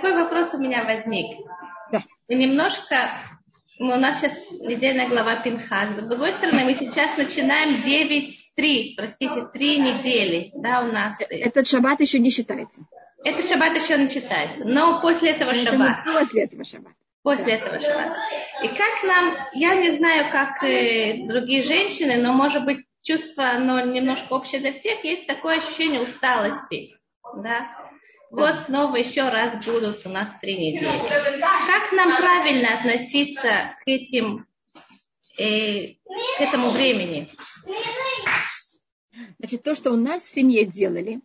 такой вопрос у меня возник. Да. Немножко, у нас сейчас недельная глава Пинхас. С другой стороны, мы сейчас начинаем 3 недели, да, у нас. Этот шаббат еще не считается. Этот шаббат еще не считается, но после этого шаббата. После этого шаббата. И как нам, я не знаю, как другие женщины, но, может быть, чувство, оно немножко общее для всех, есть такое ощущение усталости, да. Вот снова еще раз будут у нас 3 недели. Как нам правильно относиться к этим, к этому времени? Значит, то, что у нас в семье делали,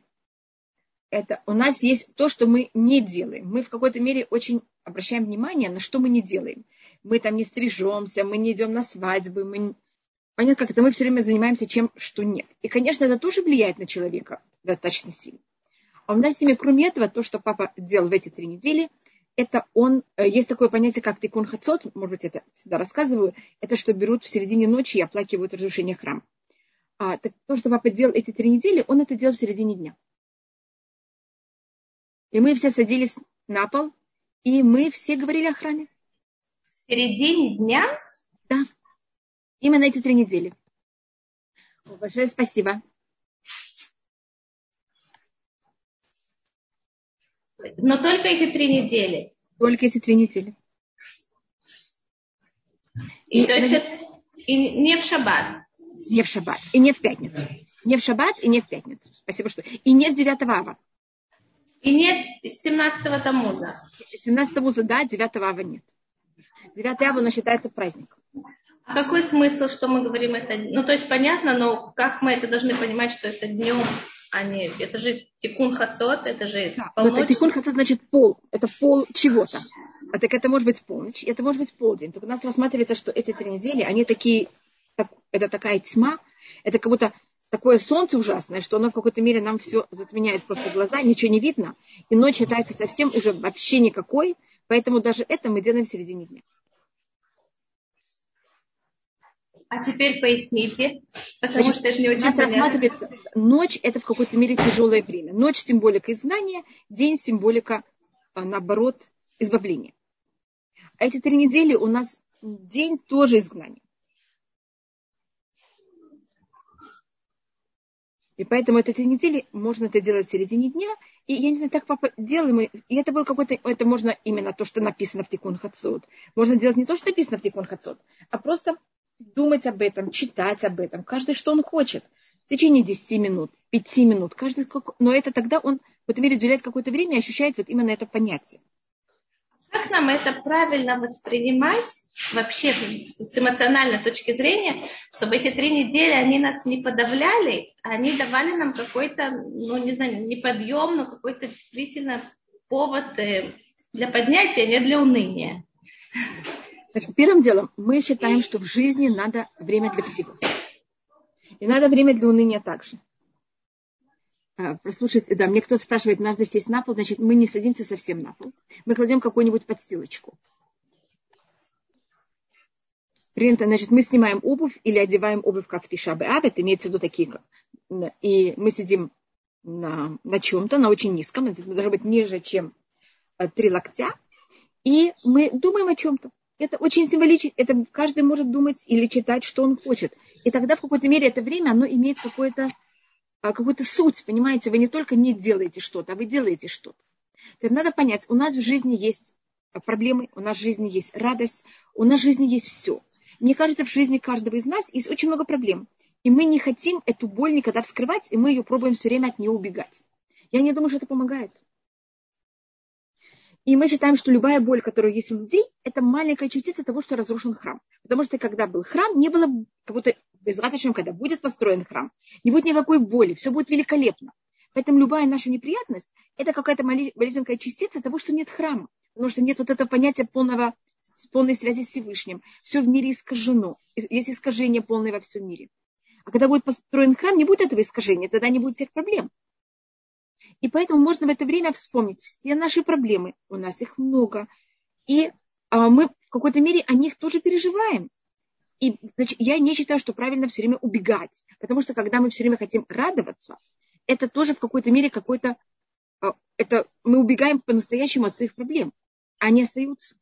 это у нас есть то, что мы не делаем. Мы в какой-то мере очень обращаем внимание, на что мы не делаем. Мы там не стрижемся, мы не идем на свадьбы. Понятно, как это мы все время занимаемся чем, что нет. И, конечно, это тоже влияет на человека достаточно сильно. А у нас в семье, кроме этого, то, что папа делал в эти 3 недели, это он, есть такое понятие, как тикун хацот, может быть, это всегда рассказываю, это что берут в середине ночи и оплакивают разрушение храма. А то, что папа делал эти 3 недели, он это делал в середине дня. И мы все садились на пол, и мы все говорили о храме. В середине дня? Да. Именно эти 3 недели. Большое спасибо. Но только эти 3 недели. Только эти 3 недели. И, то есть, и не в шаббат. Не в шаббат. И не в пятницу. Не в шаббат и не в пятницу. Спасибо, что... И не в 9-го ава. И не 17-го тамуза. 17-го тамуза, да, 9-го ава нет. 9-й ава, он считается праздником. А какой смысл, что мы говорим это? Ну, то есть, понятно, но как мы это должны понимать, что это днем... Они, это же тикун хацот, это же полночь. Да, тикун хацот значит пол, это пол чего-то. А так это может быть полночь, это может быть полдень. Только у нас рассматривается, что эти 3 недели, они такие, это такая тьма, это как будто такое солнце ужасное, что оно в какой-то мере нам все затменяет просто глаза, ничего не видно, и ночь считается совсем уже вообще никакой, поэтому даже это мы делаем в середине дня. А теперь поясните, потому значит, что это не очень понятно. У нас рассматривается ночь, это в какой-то мере тяжелое время. Ночь символика изгнания, день символика, наоборот, избавления. А эти 3 недели у нас день тоже изгнания. И поэтому эти 3 недели можно это делать в середине дня. И я не знаю, так папа делаем. И это было какое-то, это можно именно то, что написано в тикун хацот. Можно делать не то, что написано в тикун хацот, а просто думать об этом, читать об этом. Каждый, что он хочет. В течение 10 минут, 5 минут. Каждый, но это тогда он в этом мире уделяет какое-то время и ощущает вот именно это понятие. Как нам это правильно воспринимать вообще с эмоциональной точки зрения, чтобы эти 3 недели они нас не подавляли, а они давали нам какой-то, ну не знаю, не подъем, но какой-то действительно повод для поднятия, не для уныния. Значит, первым делом мы считаем, что в жизни надо время для всего. И надо время для уныния также. Прослушайте, да, мне кто-то спрашивает, надо сесть на пол, значит, мы не садимся совсем на пол. Мы кладем какую-нибудь подстилочку. Принято, значит, мы снимаем обувь или одеваем обувь как в Тиша бе-Ав, это имеется в виду такие, как... И мы сидим на чем-то, на очень низком, это должно быть ниже, чем 3 локтя. И мы думаем о чем-то. Это очень символично, это каждый может думать или читать, что он хочет. И тогда в какой-то мере это время, оно имеет какую-то суть, понимаете? Вы не только не делаете что-то, а вы делаете что-то. Теперь надо понять, у нас в жизни есть проблемы, у нас в жизни есть радость, у нас в жизни есть все. Мне кажется, в жизни каждого из нас есть очень много проблем. И мы не хотим эту боль никогда вскрывать, и мы ее пробуем все время от нее убегать. Я не думаю, что это помогает. И мы считаем, что любая боль, которая есть у людей, это маленькая частица того, что разрушен храм. Потому что когда был храм, не было как будто безрадостным, когда будет построен храм. Не будет никакой боли, все будет великолепно. Поэтому любая наша неприятность – это какая-то маленькая частица того, что нет храма. Потому что нет вот этого понятия полной связи с Всевышним. Все в мире искажено. Есть искажение полное во всем мире. А когда будет построен храм, не будет этого искажения, тогда не будет всех проблем. И поэтому можно в это время вспомнить все наши проблемы. У нас их много. И мы в какой-то мере о них тоже переживаем. И значит, я не считаю, что правильно все время убегать. Потому что когда мы все время хотим радоваться, это тоже в какой-то мере какой-то это мы убегаем по-настоящему от своих проблем, а они остаются.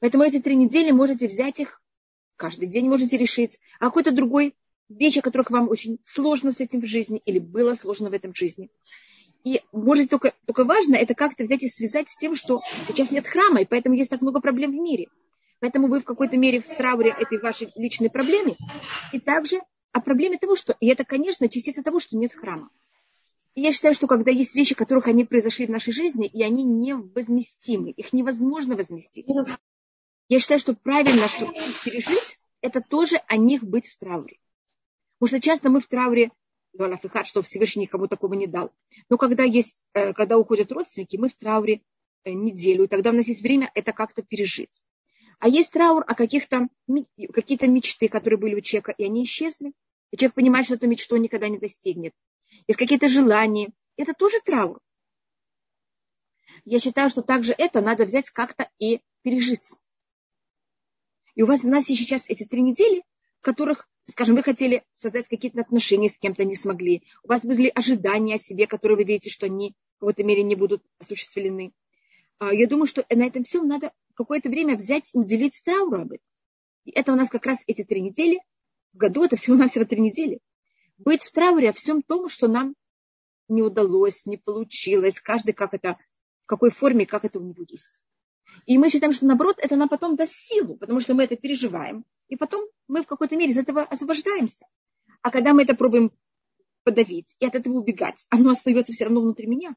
Поэтому эти 3 недели можете взять их, каждый день можете решить, а какой-то другой вещи, о которых вам очень сложно с этим в жизни или было сложно в этом в жизни. И может только важно это как-то взять и связать с тем, что сейчас нет храма, и поэтому есть так много проблем в мире. Поэтому вы в какой-то мере в трауре этой вашей личной проблемы. И также о проблеме того, что... И это, конечно, частица того, что нет храма. И я считаю, что когда есть вещи, которых они произошли в нашей жизни, и они невозместимы, их невозможно возместить. Я считаю, что правильно, чтобы их пережить, это тоже о них быть в трауре. Потому что часто мы в трауре... что Всевышний никому такого не дал. Но когда уходят родственники, мы в трауре неделю, и тогда у нас есть время это как-то пережить. А есть траур о какие-то мечты, которые были у человека, и они исчезли. И человек понимает, что эту мечту он никогда не достигнет. Есть какие-то желания. Это тоже траур. Я считаю, что также это надо взять как-то и пережить. И у нас есть сейчас эти 3 недели, в которых, скажем, вы хотели создать какие-то отношения с кем-то, не смогли. У вас были ожидания о себе, которые вы видите, что они в какой-то мере не будут осуществлены. Я думаю, что на этом всем надо какое-то время взять и уделить трауру об этом. И это у нас как раз эти 3 недели. В году это всего-навсего 3 недели. Быть в трауре о всем том, что нам не удалось, не получилось. Каждый как это, в какой форме, как это у него есть. И мы считаем, что наоборот, это нам потом даст силу, потому что мы это переживаем. И потом мы в какой-то мере из этого освобождаемся. А когда мы это пробуем подавить и от этого убегать, оно остается все равно внутри меня.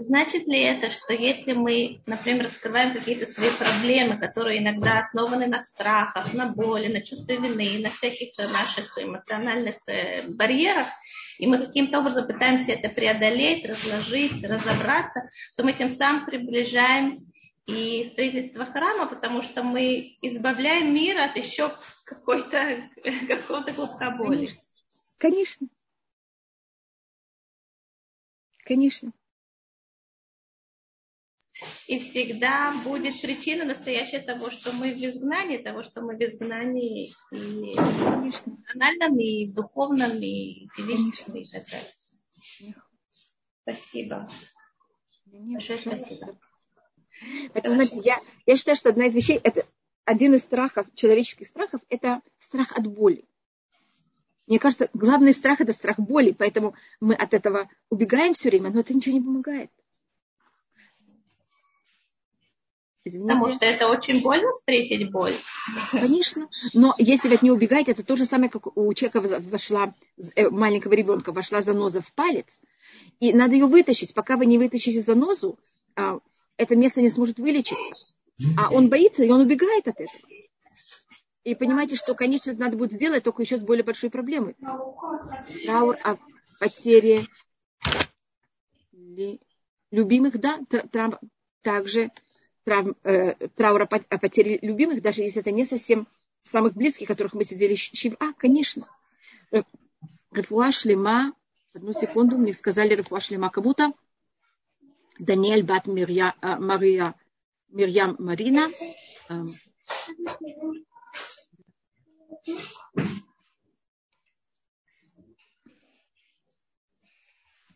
Значит ли это, что если мы, например, раскрываем какие-то свои проблемы, которые иногда основаны на страхах, на боли, на чувстве вины, на всяких наших эмоциональных барьерах, и мы каким-то образом пытаемся это преодолеть, разложить, разобраться, то мы тем самым приближаем и строительство храма, потому что мы избавляем мир от еще какого-то клубка боли. Конечно. Конечно. И всегда будет причина настоящая того, что мы в изгнании, и конечно. В эмоциональном, и в духовном, и в физическом, и так далее. Спасибо. Большое спасибо. Поэтому, знаете, я считаю, что одна из вещей, это один из страхов, человеческих страхов, это страх от боли. Мне кажется, главный страх – это страх боли, поэтому мы от этого убегаем все время, но это ничего не помогает. Извините. Потому что это очень больно встретить боль. Конечно, но если вы от нее убегаете, это то же самое, как у человека маленького ребенка вошла заноза в палец, и надо ее вытащить. Пока вы не вытащите занозу, это место не сможет вылечиться. А он боится, и он убегает от этого. И понимаете, что, конечно, это надо будет сделать, только еще с более большой проблемой. Траур о потере любимых, да, также траур о потере любимых, даже если это не совсем самых близких, которых мы сидели. Конечно. Рифуа шлема, одну секунду, мне сказали рифуа шлема, как будто Даниэль бат Мирьям Марина.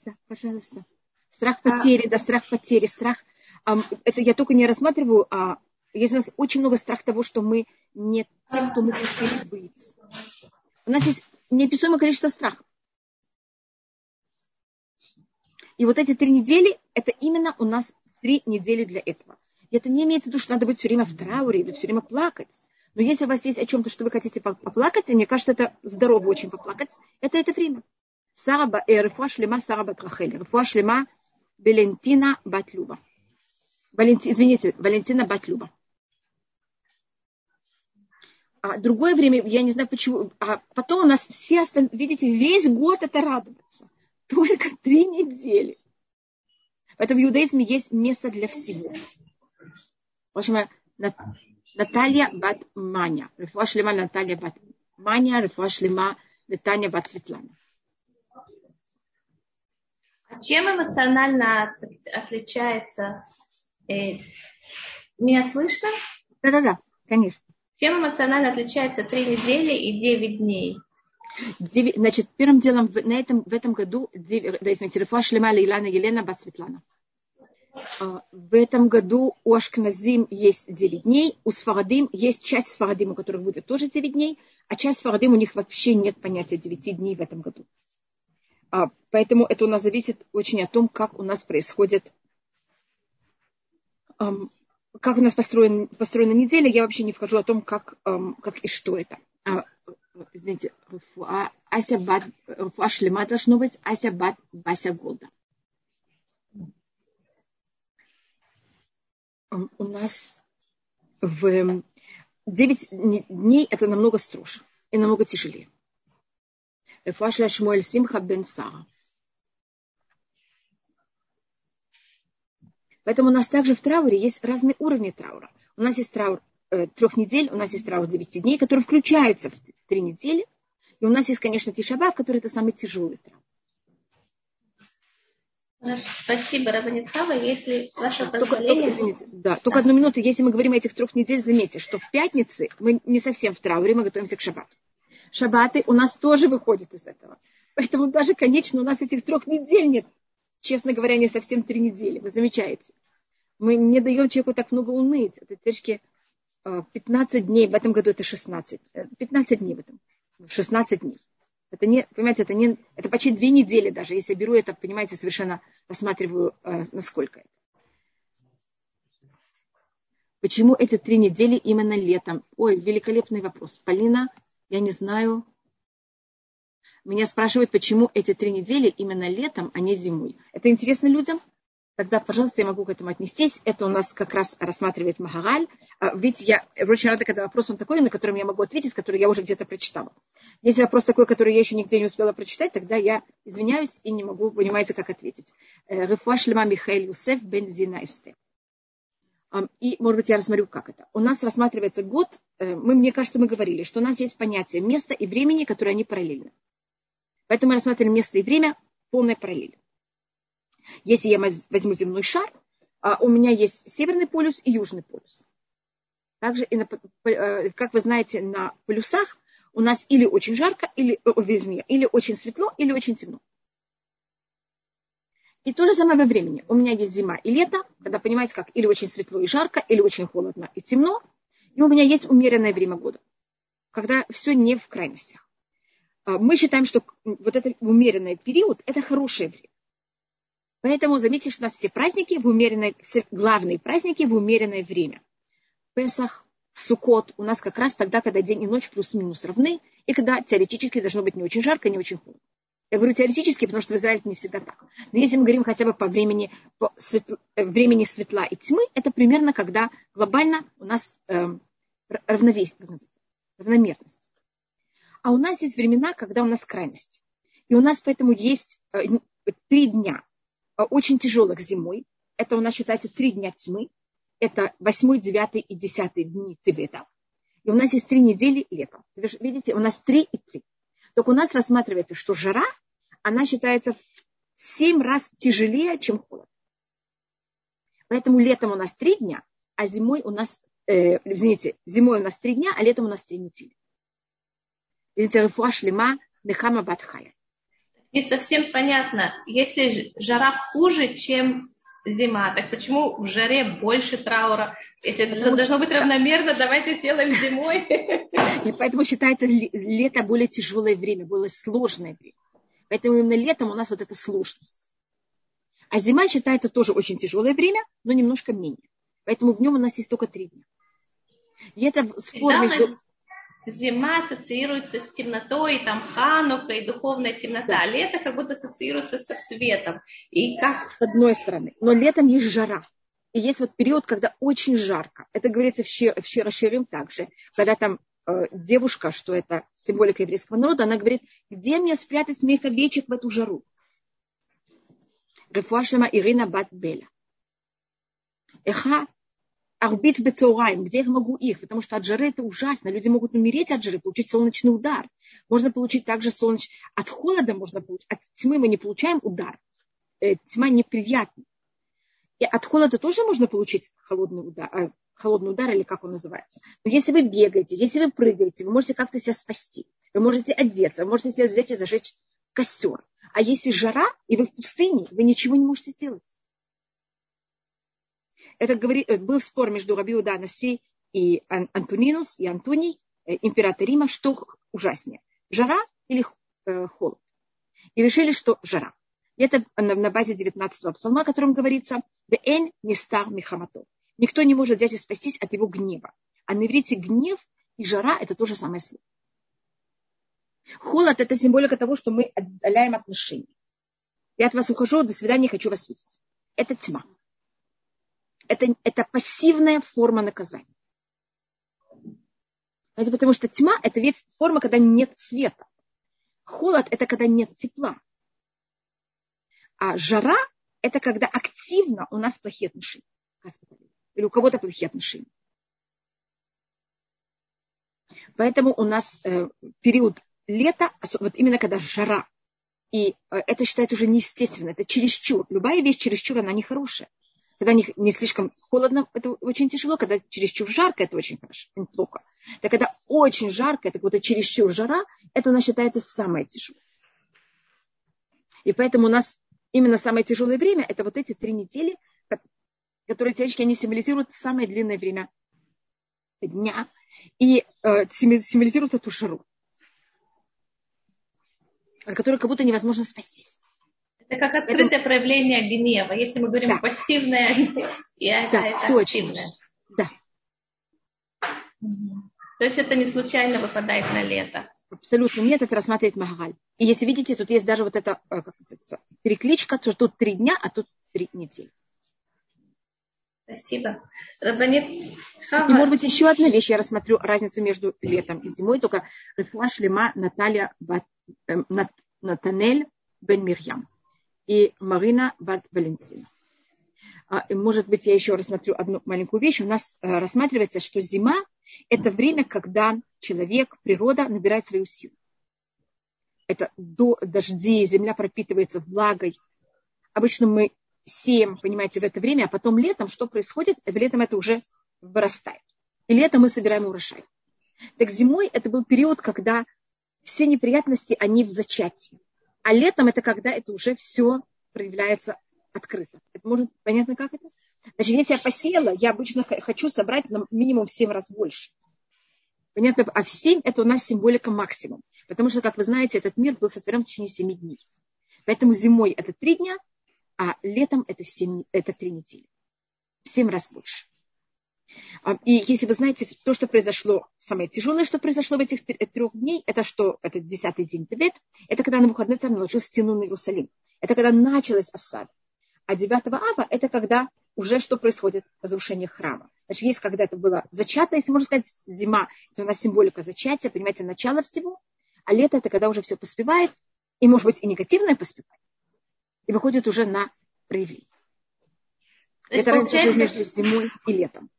Да, пожалуйста. Страх потери, страх потери. Это я только не рассматриваю, а есть у нас очень много страх того, что мы не те, кто мы хотели быть. У нас есть неописуемое количество страхов. И вот эти 3 недели, это именно у нас 3 недели для этого. И это не имеется в виду, что надо быть все время в трауре или все время плакать. Но если у вас есть о чем-то, что вы хотите поплакать, и мне кажется, это здорово очень поплакать, это время. Рефуа шлема Сара бат Рахель, рефуа шлема Валентина Батлюба. Валентина Батлюба. А другое время, я не знаю почему, а потом у нас все, видите, весь год это радоваться. Только 3 недели. Поэтому в иудаизме есть место для всего. В общем, Наталья бат Маня. Рефуа шлема Наталья бат Маня. Рефуа шлема Наталья бат Светлана. А чем эмоционально отличается... Меня слышно? Да, конечно. Чем эмоционально отличается 3 недели и 9 дней? Значит, первым делом в этом году, Елена, бат Светлана. В этом году у Ашкеназим есть 9 дней, у Сфарадим есть часть Сфарадим, у которых будет тоже 9 дней, а часть Сфарадим у них вообще нет понятия 9 дней в этом году. Поэтому это у нас зависит очень о том, как у нас происходит, как у нас построена неделя. Я вообще не вхожу о том, как и что это. Извините, Ася Шлема должно быть Ася Бат Бася Голда. У нас в 9 дней это намного строже и намного тяжелее. Рефуашля Шмуэль Симха бен Сара. Поэтому у нас также в трауре есть разные уровни траура. У нас есть траур 3 недель, у нас есть траур 9 дней, который включается в 3 недели. И у нас есть, конечно, Тишабав, который это самый тяжелый траур. Спасибо, Рабанит Хава. Если с вашего позволения... Извините, да, только одну минуту. Если мы говорим о этих 3 недель, заметьте, что в пятницы мы не совсем в трауре, мы готовимся к шабату. Шабаты у нас тоже выходят из этого. Поэтому даже, конечно, у нас этих 3 недель нет. Честно говоря, не совсем 3 недели. Вы замечаете? Мы не даем человеку так много уныть. Это течки 15 дней. В этом году это 16. 15 дней в этом. 16 дней. Это не, понимаете, это почти 2 недели даже. Если я беру это, понимаете, совершенно рассматриваю, насколько это. Почему эти 3 недели именно летом? Ой, великолепный вопрос. Полина, я не знаю. Меня спрашивают, почему эти 3 недели именно летом, а не зимой. Это интересно людям? Тогда, пожалуйста, я могу к этому отнестись. Это у нас как раз рассматривает Махагаль. Ведь я очень рада, когда вопрос он такой, на который я могу ответить, который я уже где-то прочитала. Если вопрос такой, который я еще нигде не успела прочитать, тогда я извиняюсь и не могу, понимаете, как ответить. Рефуа шлема Михаэль Юсеф бен Зинайсте. И, может быть, я рассмотрю, как это. У нас рассматривается год. Мне кажется, мы говорили, что у нас есть понятие места и времени, которые они параллельны. Поэтому мы рассматриваем место и время полной параллели. Если я возьму земной шар, у меня есть северный полюс и южный полюс. Также, как вы знаете, на полюсах у нас или очень жарко, или очень светло, или очень темно. И то же самое во времени. У меня есть зима и лето, когда, понимаете, как или очень светло и жарко, или очень холодно и темно. И у меня есть умеренное время года, когда все не в крайностях. Мы считаем, что вот этот умеренный период – это хорошее время. Поэтому заметьте, что у нас все праздники в умеренное, главные праздники в умеренное время. Песах, Суккот у нас как раз тогда, когда день и ночь плюс-минус равны, и когда теоретически должно быть не очень жарко, не очень холодно. Я говорю теоретически, потому что в Израиле это не всегда так. Но если мы говорим хотя бы по времени, времени светла и тьмы, это примерно когда глобально у нас равномерность. А у нас есть времена, когда у нас крайность. И у нас поэтому есть 3 дня очень тяжелых зимой. Это у нас считается 3 дня тьмы. Это 8, 9 и 10 дни Тевета. И у нас есть 3 недели летом. Видите, у нас 3 и 3. Только у нас рассматривается, что жара, она считается в 7 раз тяжелее, чем холод. Поэтому летом у нас 3 дня, а зимой у нас, зимой у нас 3 дня, а летом у нас 3 недели. Не совсем понятно, если жара хуже, чем зима, так почему в жаре больше траура? Если это должно быть равномерно, давайте сделаем зимой. И поэтому считается лето более тяжелое время, более сложное время. Поэтому именно летом у нас вот эта сложность. А зима считается тоже очень тяжелое время, но немножко менее. Поэтому в нем у нас есть только 3 дня. И это спор между... Зима ассоциируется с темнотой, там Ханука и духовная темнота. Да. А лето как будто ассоциируется со светом. И как... С одной стороны. Но летом есть жара. И есть вот период, когда очень жарко. Это говорится в Шираширим также. Когда там девушка, что это символика еврейского народа, она говорит, где мне спрятать моих овечек в эту жару? Рефуашлема Ирина бат Беля. Эха. Арбит бецаурайм, где я могу их? Потому что от жары это ужасно. Люди могут умереть от жары, получить солнечный удар. Можно получить также солнечный... От холода можно получить. От тьмы мы не получаем удар. Тьма неприятна. И от холода тоже можно получить холодный удар, или как он называется. Но если вы бегаете, если вы прыгаете, вы можете как-то себя спасти. Вы можете одеться, вы можете взять и зажечь костер. А если жара, и вы в пустыне, вы ничего не можете делать. Это был спор между Раби Иуда Анаси и Антонинус, и Антоний, император Рима, что ужаснее, жара или холод. И решили, что жара. Это на базе 19-го псалма, о котором говорится «Беэн мистар михамато». Никто не может взять и спастись от его гнева. А на иврите гнев и жара – это то же самое слово. Холод – это символика того, что мы отдаляем отношения. Я от вас ухожу, до свидания, хочу вас видеть. Это тьма. Это пассивная форма наказания. Это потому что тьма – это ведь форма, когда нет света. Холод – это когда нет тепла. А жара – это когда активно у нас плохие отношения. Или у кого-то плохие отношения. Поэтому у нас период лета, вот именно когда жара, и это считается уже неестественно, это чересчур. Любая вещь чересчур, она нехорошая. Когда не слишком холодно, это очень тяжело. Когда чересчур жарко, это очень хорошо, плохо. Так когда очень жарко, это как-то чересчур жара, это у нас считается самое тяжелое. И поэтому у нас именно самое тяжелое время, это вот эти 3 недели, которые теоретически они символизируют самое длинное время дня и символизируют эту жару, от которой как будто невозможно спастись. Это как открытое проявление гнева. Если мы говорим пассивное, это активное. Да. Угу. То есть это не случайно выпадает на лето. Абсолютно нет, это рассматривает Махагаль. И если видите, тут есть даже вот эта перекличка, что тут 3 дня, а тут 3 недели. Спасибо. Рабанит Хава. И, может быть, еще одна вещь. Я рассмотрю разницу между летом и зимой. Только Рифуа Шлема Наталья Натанель бен Мирьям и Марина бат Валентина. Может быть, я еще рассмотрю одну маленькую вещь. У нас рассматривается, что зима – это время, когда человек, природа набирает свою силу. Это до дождей, земля пропитывается влагой. Обычно мы сеем, понимаете, в это время, а потом летом что происходит? Летом это уже вырастает. И летом мы собираем урожай. Так зимой это был период, когда все неприятности, они в зачатии. А летом это когда это уже все проявляется открыто. Это может, понятно, как это? Значит, если я посеяла, я обычно хочу собрать минимум 7 раз больше. Понятно? А в 7 это у нас символика максимум. Потому что, как вы знаете, этот мир был сотворен в течение 7 дней. Поэтому зимой это 3 дня, а летом это 3 недели. В 7 раз больше. И если вы знаете, то, что произошло, самое тяжелое, что произошло в этих 3 днях, это что? Это 10-й день Тевет. Это когда на выходный царь наложил стену на Иерусалим. Это когда началась осада. А 9-го Ава это когда уже что происходит? Разрушение храма. Значит, есть когда это было зачато, если можно сказать, зима, это у нас символика зачатия, понимаете, начало всего. А лето это когда уже все поспевает, и может быть и негативное поспевает, и выходит уже на проявление. Это разница между зимой и летом.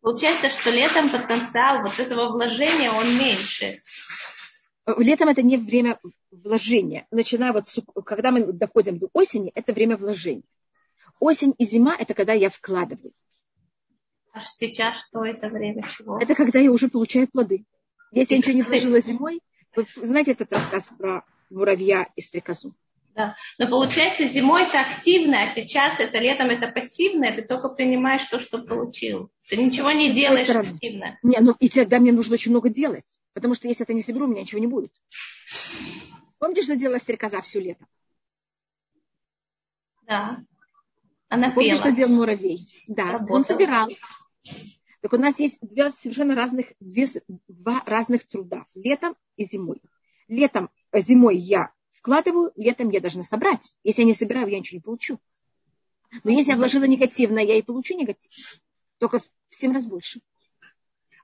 Получается, что летом потенциал вот этого вложения, он меньше. Летом это не время вложения. Начиная вот, когда мы доходим до осени, это время вложения. Осень и зима – это когда я вкладываю. А сейчас что это время? Чего? Это когда я уже получаю плоды. Если я ничего не вложила зимой, вы знаете этот рассказ про муравья и стрекозу? Да. Но получается, зимой это активно, а сейчас это летом это пассивно, и ты только принимаешь то, что получил. Ты ничего не делаешь активно. Не, ну и тогда мне нужно очень много делать, потому что если это не соберу, у меня ничего не будет. Помните, что делала стрекоза все лето? Да. Она пела. Помните, что делал муравей? Да, работала. Он собирал. Так у нас есть два совершенно разных труда, летом и зимой. Зимой я вкладываю, летом я должна собрать. Если я не собираю, я ничего не получу. Но если я вложила негативное, я и получу негативное. Только в 7 раз больше.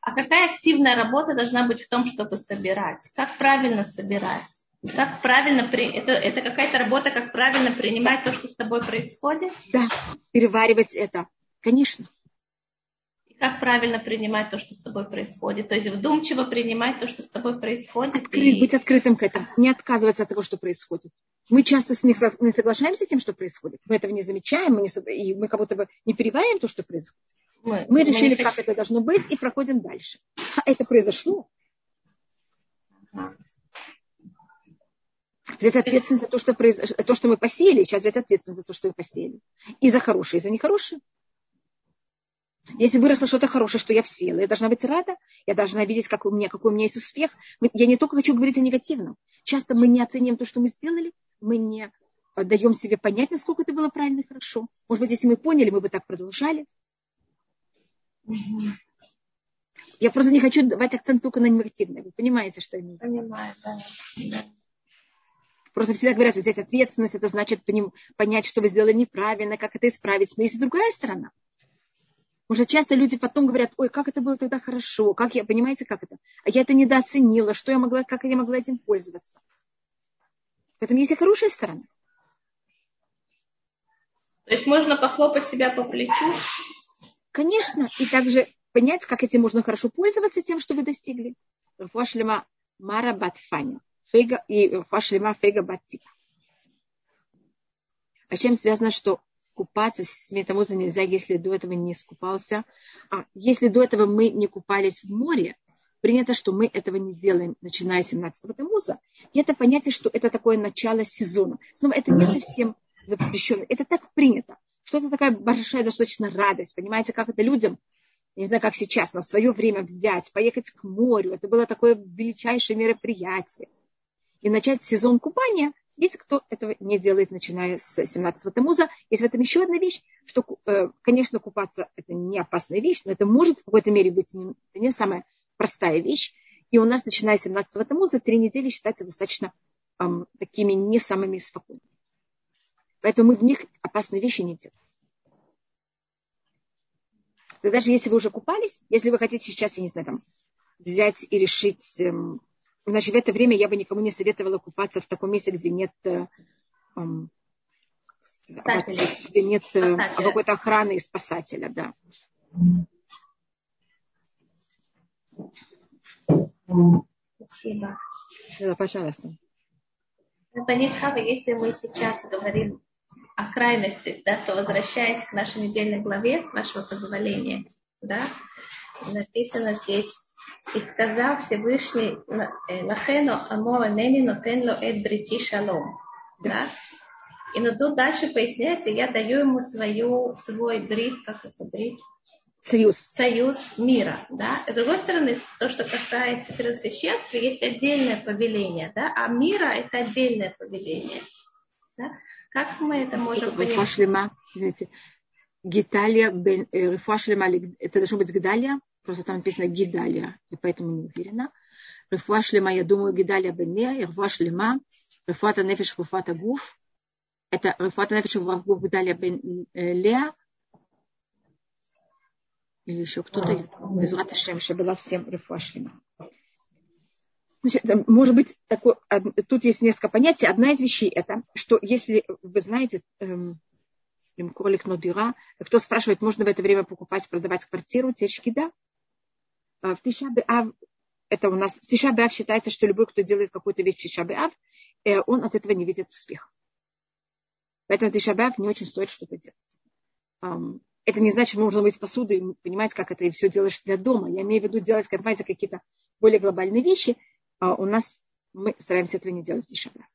А какая активная работа должна быть в том, чтобы собирать? Как правильно собирать? Как правильно это какая-то работа, как правильно принимать то, что с тобой происходит? Да, переваривать это. Конечно. Как правильно принимать то, что с тобой происходит. То есть вдумчиво принимать то, что с тобой происходит. Быть открытым к этому. Не отказываться от того, что происходит. Мы часто не соглашаемся с тем, что происходит. Мы этого не замечаем, и мы как будто бы не перевариваем то, что происходит. Мы решили, как это должно быть, и проходим дальше. А это произошло. Взять ответственность за то, что то, что мы посеяли, сейчас взять ответственность за то, что мы посеяли. И за хорошее, и за нехорошее. Если выросло что-то хорошее, что я посеяла, я должна быть рада, я должна видеть, какой у меня есть успех. Я не только хочу говорить о негативном. Часто мы не оценим то, что мы сделали, мы не даем себе понять, насколько это было правильно и хорошо. Может быть, если мы поняли, мы бы так продолжали. Я просто не хочу давать акцент только на негативное. Вы понимаете, что я имею в виду? Понимаю, да. Просто всегда говорят, что взять ответственность, это значит понять, что вы сделали неправильно, как это исправить. Но есть и другая сторона. Потому что часто люди потом говорят, ой, как это было тогда хорошо, как я, понимаете, как это? А я это недооценила, что я могла, как я могла этим пользоваться. Поэтому есть и хорошая сторона. То есть можно похлопать себя по плечу? Конечно. И также понять, как этим можно хорошо пользоваться, тем, что вы достигли. Фуашлема мара батфани. Фейга и фашлема фейга баттика. А чем связано, что купаться с метамоза нельзя, если до этого не искупался? А если до этого мы не купались в море, принято, что мы этого не делаем, начиная с 17-го тамуза. И это понятие, что это такое начало сезона. Снова, это не совсем запрещено. Это так принято. Что это такая большая достаточно радость. Понимаете, как это людям, я не знаю, как сейчас, но в свое время взять, поехать к морю. Это было такое величайшее мероприятие. И начать сезон купания, если кто этого не делает, начиная с 17-го тамуза. Есть в этом еще одна вещь, что, конечно, купаться это не опасная вещь, но это может в какой-то мере быть не самая простая вещь. И у нас, начиная с 17-го тамуза, 3 недели считаются достаточно такими не самыми спокойными. Поэтому мы в них опасные вещи не делаем. И даже если вы уже купались, если вы хотите сейчас, я не знаю, там, взять и решить... Значит, в это время я бы никому не советовала купаться в таком месте, где нет, где нет какой-то охраны и спасателя. Да. Спасибо. Да, пожалуйста. Хава, если мы сейчас говорим о крайности, да, то, возвращаясь к нашей недельной главе, с вашего позволения, да, написано здесь: «И сказал Всевышний Лахену Амора Ненину Тенло Эд Брити Шалом». Да? И но тут дальше поясняется, я даю ему свой брит, как это брит? Союз мира. Да? С другой стороны, то, что касается первосвященства, есть отдельное повеление, да? А мира – это отдельное повеление. Да? Как мы это можем понять? Рифашлема, извините, Гиталия, Рифашлема, это должно быть Гидалия? Просто там написано Гидалия, я поэтому не уверена. Рифуа шлема, я думаю, Гидалия бенея, Рифуа шлема, Рифуата нефиш, Рифуата гуф. Это Рифуата нефиш, Рифуата гуф, Гидалия бенея. Или еще кто-то из Раташем, что была всем Рифуа шлема. Значит, может быть, такое, тут есть несколько понятий. Одна из вещей это, что если вы знаете... Кто спрашивает, можно в это время покупать, продавать квартиру, течки, да? В Тиша бе-ав, это у нас, в Тиша бе-ав считается, что любой, кто делает какую-то вещь в Тиша бе-ав, он от этого не видит успеха. Поэтому в Тиша бе-ав не очень стоит что-то делать. Это не значит, что нужно мыть посуду и понимать, как это и все делаешь для дома. Я имею в виду делать, понимаете, какие-то более глобальные вещи. У нас мы стараемся этого не делать в Тиша бе-ав.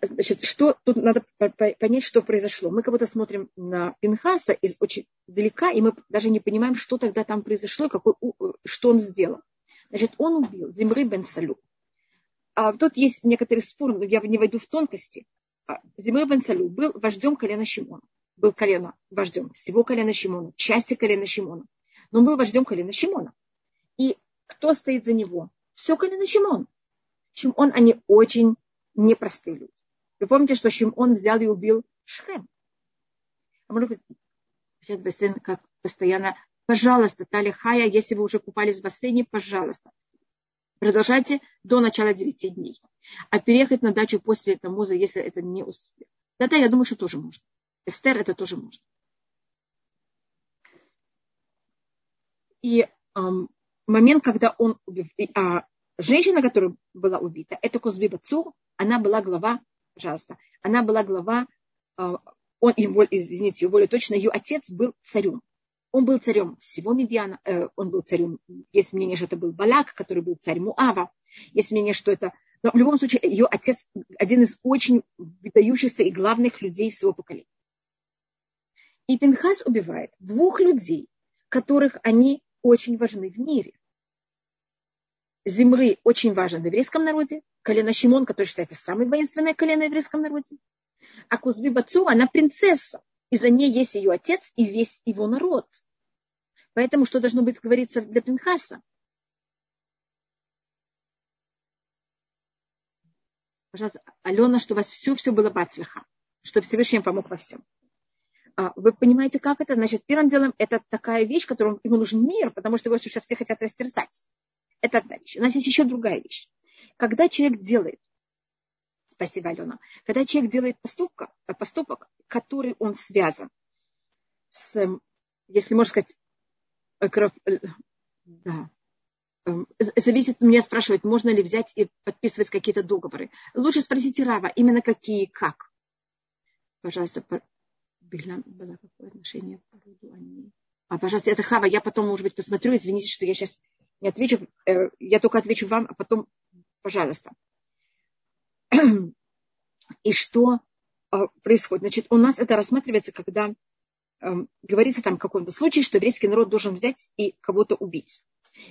Значит, что тут надо понять, что произошло. Мы как будто смотрим на Пинхаса из очень далека, и мы даже не понимаем, что тогда там произошло, что он сделал. Значит, он убил Зимри бен Салу. Тут есть некоторый спор, но я не войду в тонкости. Зимри бен Салу был вождем колена Шимона. Был колено вождем всего колена Шимона, части колена Шимона. Но он был вождем колена Шимона. И кто стоит за него? Все колено Шимона. Шимон, они очень... непростые люди. Вы помните, что Шимон взял и убил Шхем? Амалек сейчас в бассейн как постоянно. Пожалуйста, Таля Хая, если вы уже купались в бассейне, пожалуйста, продолжайте до начала 9 дней. А переехать на дачу после тамуза, если это не успех. Да-да, я думаю, что тоже можно. Эстер, это тоже можно. И момент, когда он убил... Женщина, которая была убита, это Кузби Бацур, она была глава, пожалуйста, она была глава, он, его, извините, более точно, ее отец был царем. Он был царем всего Мидиана, он был царем, есть мнение, что это был Балак, который был царь Муава, есть мнение, что это... Но в любом случае, ее отец один из очень выдающихся и главных людей всего поколения. И Пинхас убивает двух людей, которых они очень важны в мире. Зимри очень важен в еврейском народе, колено Шимон, которое считается самой воинственной колено в еврейском народе, а Кузби Бацу, она принцесса, и за ней есть ее отец и весь его народ. Поэтому что должно быть говориться для Пинхаса? Пожалуйста, Алена, что у вас все было бацлиха, что Всевышний помог во всем. Вы понимаете, как это? Значит, первым делом это такая вещь, которому ему нужен мир, потому что его сейчас все хотят растерзать. Это одна вещь. У нас есть еще другая вещь. Когда человек делает, спасибо, Алена, когда человек делает поступок, который он связан с, если можно сказать, да, зависит, меня спрашивают, можно ли взять и подписывать какие-то договоры. Лучше спросите Рава, именно какие и как. Пожалуйста, было какое отношение к породу они. Пожалуйста, это Хава, я потом, может быть, посмотрю, извините, что я сейчас не отвечу, я только отвечу вам, а потом, пожалуйста. И что происходит? Значит, у нас это рассматривается, когда говорится там в каком-то случае, что еврейский народ должен взять и кого-то убить.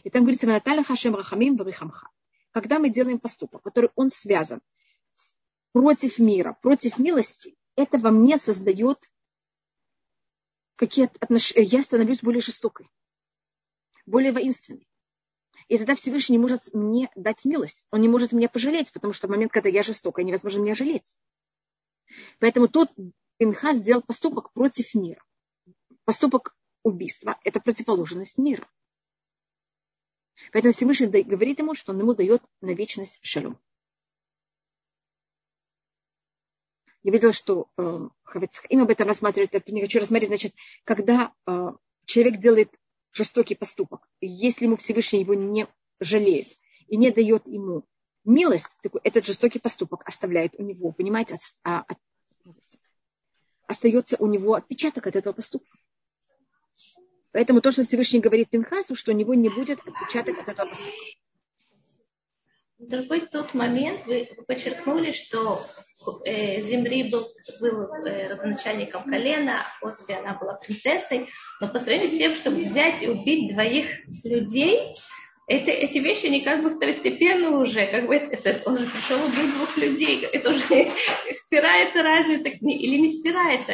И там говорится, Наталья Хашем Рахамим Барихамха. Когда мы делаем поступок, который он связан против мира, против милости, это во мне создает какие-то отношения. Я становлюсь более жестокой, более воинственной. И тогда Всевышний не может мне дать милость. Он не может меня пожалеть, потому что в момент, когда я жестокая, невозможно меня жалеть. Поэтому тот Пинхас сделал поступок против мира. Поступок убийства – это противоположность мира. Поэтому Всевышний говорит ему, что он ему дает на вечность шалом. Я видела, что Хафец Хаим об этом рассматривает, так не хочу рассмотреть. Значит, когда человек делает жестокий поступок, если ему Всевышний его не жалеет и не дает ему милость, такой, этот жестокий поступок оставляет у него, понимаете, остается у него отпечаток от этого поступка. Поэтому то, что Всевышний говорит Пинхасу, что у него не будет отпечаток от этого поступка. Другой тот момент, вы подчеркнули, что Зимри был родоначальником колена, а Кузби она была принцессой, но по сравнению с тем, чтобы взять и убить двоих людей, эти вещи, они как бы второстепенно уже, как бы он же пришел убить двух людей, это уже стирается разница или не стирается.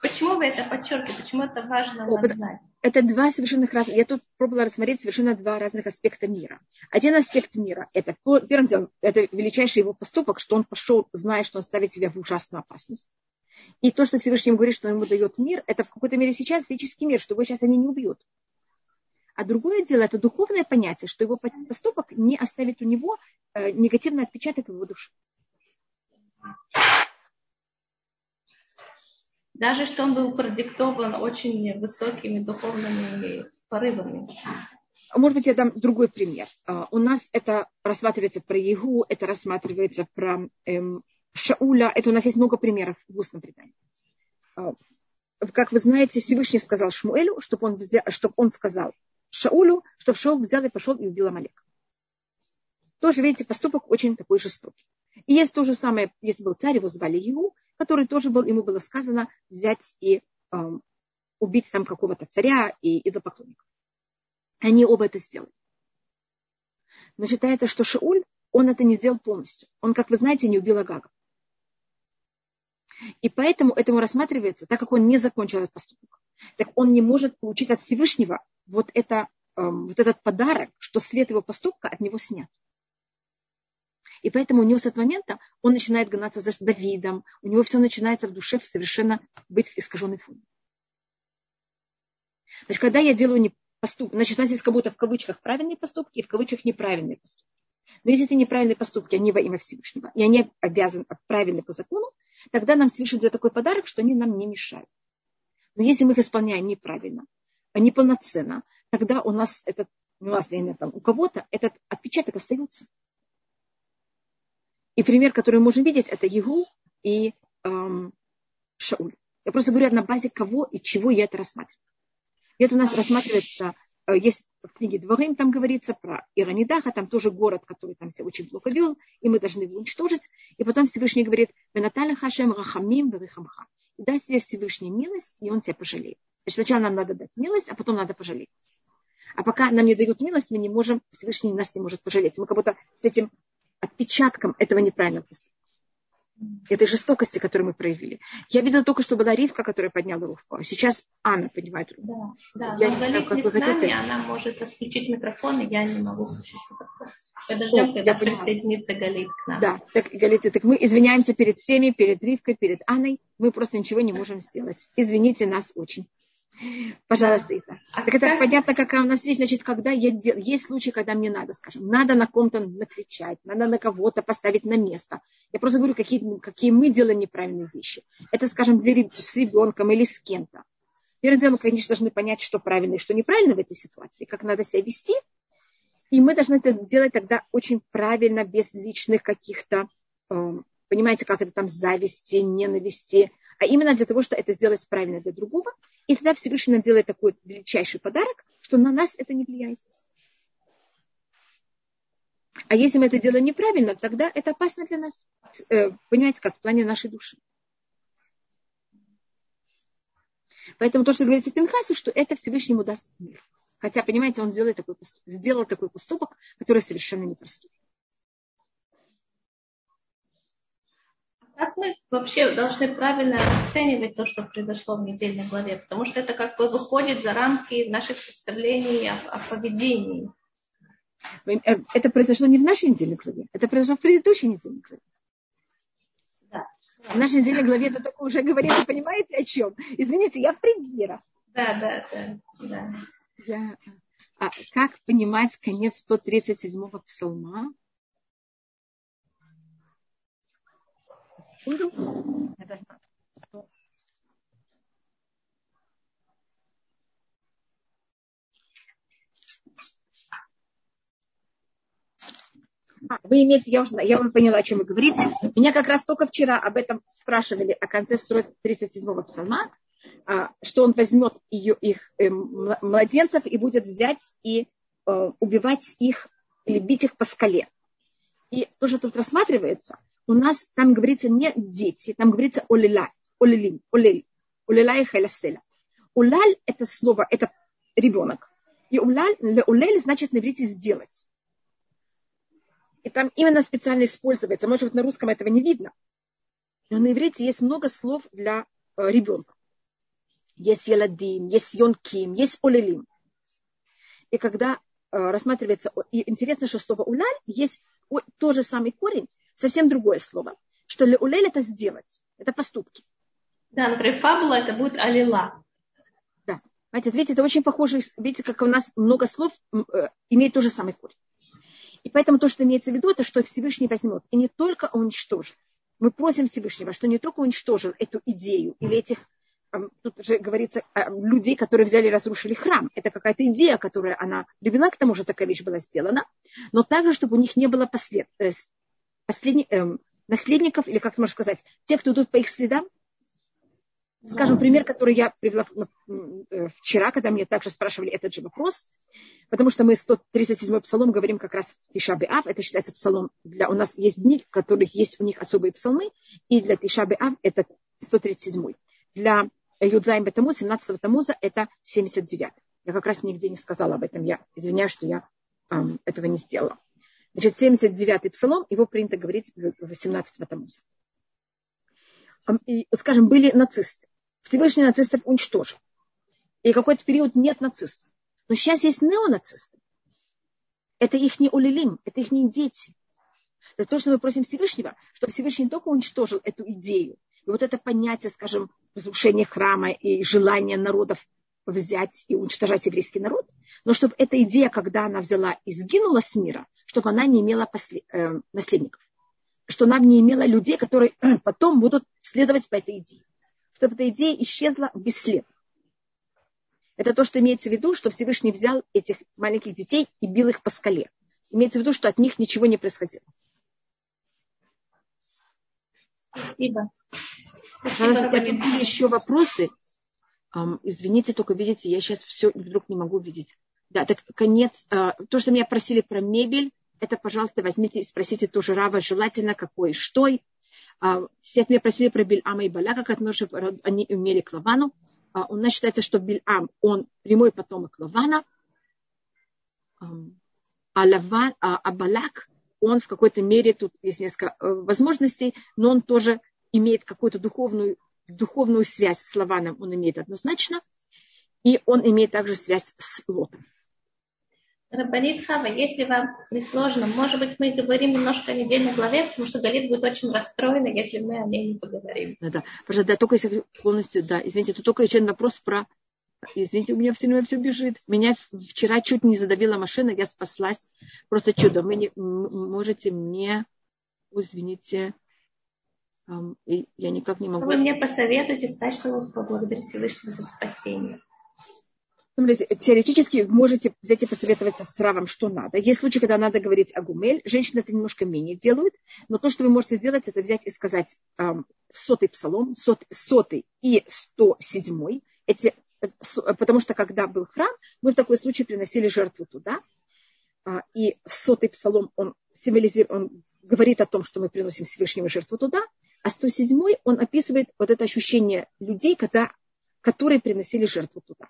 Почему вы это подчеркиваете, почему это важно знать? Это два совершенно разных, я тут пробовала рассмотреть совершенно два разных аспекта мира. Один аспект мира, это, первым делом, это величайший его поступок, что он пошел, зная, что он ставит себя в ужасную опасность. И то, что Всевышний ему говорит, что он ему дает мир, это в какой-то мере сейчас физический мир, что его сейчас они не убьют. А другое дело, это духовное понятие, что его поступок не оставит у него негативный отпечаток в его душе. Даже что он был продиктован очень высокими духовными порывами. Может быть, я дам другой пример. У нас это рассматривается про Иегу, это рассматривается про Шауля. Это у нас есть много примеров в устном предании. Как вы знаете, Всевышний сказал Шмуэлю, чтобы он сказал Шаулю, чтобы Шауль взял и пошел и убил Амалека. Тоже, видите, поступок очень такой жестокий. И есть то же самое, если был царь, его звали Иегу, который тоже был, ему было сказано взять и убить там какого-то царя и идолопоклонников. Они оба это сделали. Но считается, что Шауль, он это не сделал полностью. Он, как вы знаете, не убил Агага. И поэтому этому рассматривается, так как он не закончил этот поступок, так он не может получить от Всевышнего вот этот подарок, что след его поступка от него снят. И поэтому у него с этого момента он начинает гнаться за Давидом, у него все начинается в душе совершенно быть в искаженной форме. Значит, когда я делаю поступки, значит, у нас есть как будто в кавычках правильные поступки и в кавычках неправильные поступки. Но если эти неправильные поступки, они во имя Всевышнего, и они обязаны правильно по закону, тогда нам Всевышний дает такой подарок, что они нам не мешают. Но если мы их исполняем неправильно, а не полноценно, тогда у нас у кого-то этот отпечаток остается. И пример, который мы можем видеть, это Иегу и Шауль. Я просто говорю на базе кого и чего я это рассматриваю. И это у нас рассматривается, есть в книге Дворим, там говорится про Иранидаха, там тоже город, который там себя очень плохо вел, и мы должны его уничтожить. И потом Всевышний говорит, «Венаталь хашем рахамим верихамха». И дай себе Всевышний милость, и он тебя пожалеет. Значит, сначала нам надо дать милость, а потом надо пожалеть. А пока нам не дают милость, мы не можем, Всевышний нас не может пожалеть. Мы как будто с этим отпечатком этого неправильного поступка. Этой жестокости, которую мы проявили. Я видела только, что была Ривка, которая подняла руку. Сейчас Анна поднимает руку. Да, да. Галит не с нами, она может отключить микрофон, и я не могу включить микрофон. Подождем, когда присоединится Галит к нам. Да, так, Галит, так мы извиняемся перед всеми, перед Ривкой, перед Анной. Мы просто ничего не можем сделать. Извините нас очень. Пожалуйста, Ита. Так это понятно, какая у нас вещь. Значит, когда я делаю... Есть случаи, когда мне надо, скажем, надо на ком-то накричать, надо на кого-то поставить на место. Я просто говорю, какие мы делаем неправильные вещи. Это, скажем, с ребенком или с кем-то. Первым делом мы, конечно, должны понять, что правильно и что неправильно в этой ситуации, как надо себя вести. И мы должны это делать тогда очень правильно, без личных каких-то, понимаете, как это там, зависти, ненависти, а именно для того, чтобы это сделать правильно для другого. И тогда Всевышний нам делает такой величайший подарок, что на нас это не влияет. А если мы это делаем неправильно, тогда это опасно для нас. Понимаете, как в плане нашей души. Поэтому то, что говорится Пинхасу, что это Всевышнему даст мир. Хотя, понимаете, он сделал такой поступок, который совершенно непростой. Как мы вообще должны правильно оценивать то, что произошло в недельной главе? Потому что это как бы выходит за рамки наших представлений о поведении. Это произошло не в нашей недельной главе, это произошло в предыдущей недельной главе. Да. В нашей недельной главе это только уже говорится, понимаете, о чем? Извините, я в придирах. Да. Как понимать конец 137-го псалма? Вы имеете, я уже поняла, о чем вы говорите. Меня как раз только вчера об этом спрашивали, о конце 37-го псалма, что он возьмет их младенцев и будет взять и убивать их, или бить их по скале. И то, что тут рассматривается, у нас там говорится не дети, там говорится олилай, олилим, олиль, олилай халяселя. Улаль – это слово, это ребенок. И улаль значит на иврите сделать. И там именно специально используется. Может быть, на русском этого не видно. Но на иврите есть много слов для ребенка. Есть еладим, есть йонким, есть олилим. И когда рассматривается, интересно, что слово улаль есть тот же самый корень, совсем другое слово, что леулель – это сделать, это поступки. Да, например, фабула – это будет алила. Да, видите, это очень похоже, видите, как у нас много слов имеет тот же самый корень. И поэтому то, что имеется в виду, это что Всевышний возьмет, и не только уничтожил. Мы просим Всевышнего, что не только уничтожил эту идею, или этих, тут же говорится, людей, которые взяли и разрушили храм. Это какая-то идея, которая она привела к тому, что такая вещь была сделана, но также, чтобы у них не было последствий. Наследников, или как можно сказать, тех, кто идут по их следам. Скажем, пример, который я привела вчера, когда мне также спрашивали этот же вопрос, потому что мы 137-й псалом говорим как раз в Тиша бе-Ав, это считается псалом, у нас есть дни, в которых есть у них особые псалмы, и для Тиша бе-Ав это 137-й. Для Юдзаим бе-Тамуз, 17-го Тамуза, это 79-й. Я как раз нигде не сказала об этом, я извиняюсь, что я этого не сделала. Значит, 79-й псалом, его принято говорить 18-го Тамуза. И, скажем, были нацисты. Всевышний нацистов уничтожил. И какой-то период нет нацистов. Но сейчас есть неонацисты. Это их не улилим, это их не дети. Это то, что мы просим Всевышнего, чтобы Всевышний не только уничтожил эту идею. И вот это понятие, скажем, разрушения храма и желание народов взять и уничтожать еврейский народ, но чтобы эта идея, когда она взяла и сгинула с мира, чтобы она не имела наследников, чтобы она не имела людей, которые потом будут следовать по этой идее, чтобы эта идея исчезла бесследно. Это то, что имеется в виду, что Всевышний взял этих маленьких детей и бил их по скале. Имеется в виду, что от них ничего не происходило. Спасибо. Пожалуйста, были еще вопросы? Извините, только видите, я сейчас все вдруг не могу видеть. Да, так конец. То, что меня просили про мебель, это, пожалуйста, возьмите и спросите тоже Рава, желательно какой, что. Сейчас меня просили про Бильама и Балака, как они умели к Лавану. У нас считается, что Бильам, он прямой потомок Лавана, а Балак, он в какой-то мере, тут есть несколько возможностей, но он тоже имеет какую-то духовную связь с Лаваном, он имеет однозначно, и он имеет также связь с Лотом. Рабанит Хава, если вам не сложно, может быть, мы говорим немножко о недельной главе, потому что Галит будет очень расстроена, если мы о ней не поговорим. Да, пожалуйста, да, только если полностью, да, извините, тут только еще один вопрос про, извините, у меня все время все бежит. Меня вчера чуть не задавила машина, я спаслась, просто чудо. Вы не можете мне, извините, я никак не могу. Вы мне посоветуете сказать, что вы поблагодарите Всевышнего за спасение. Теоретически можете взять и посоветоваться с Равом, что надо. Есть случаи, когда надо говорить о Гумель. Женщины это немножко менее делают. Но то, что вы можете сделать, это взять и сказать 100-й псалом, 100-й и 107-й. Потому что, когда был храм, мы в такой случае приносили жертву туда. И 100-й псалом, он говорит о том, что мы приносим Всевышнему жертву туда. А 107-й, он описывает вот это ощущение людей, которые приносили жертву туда.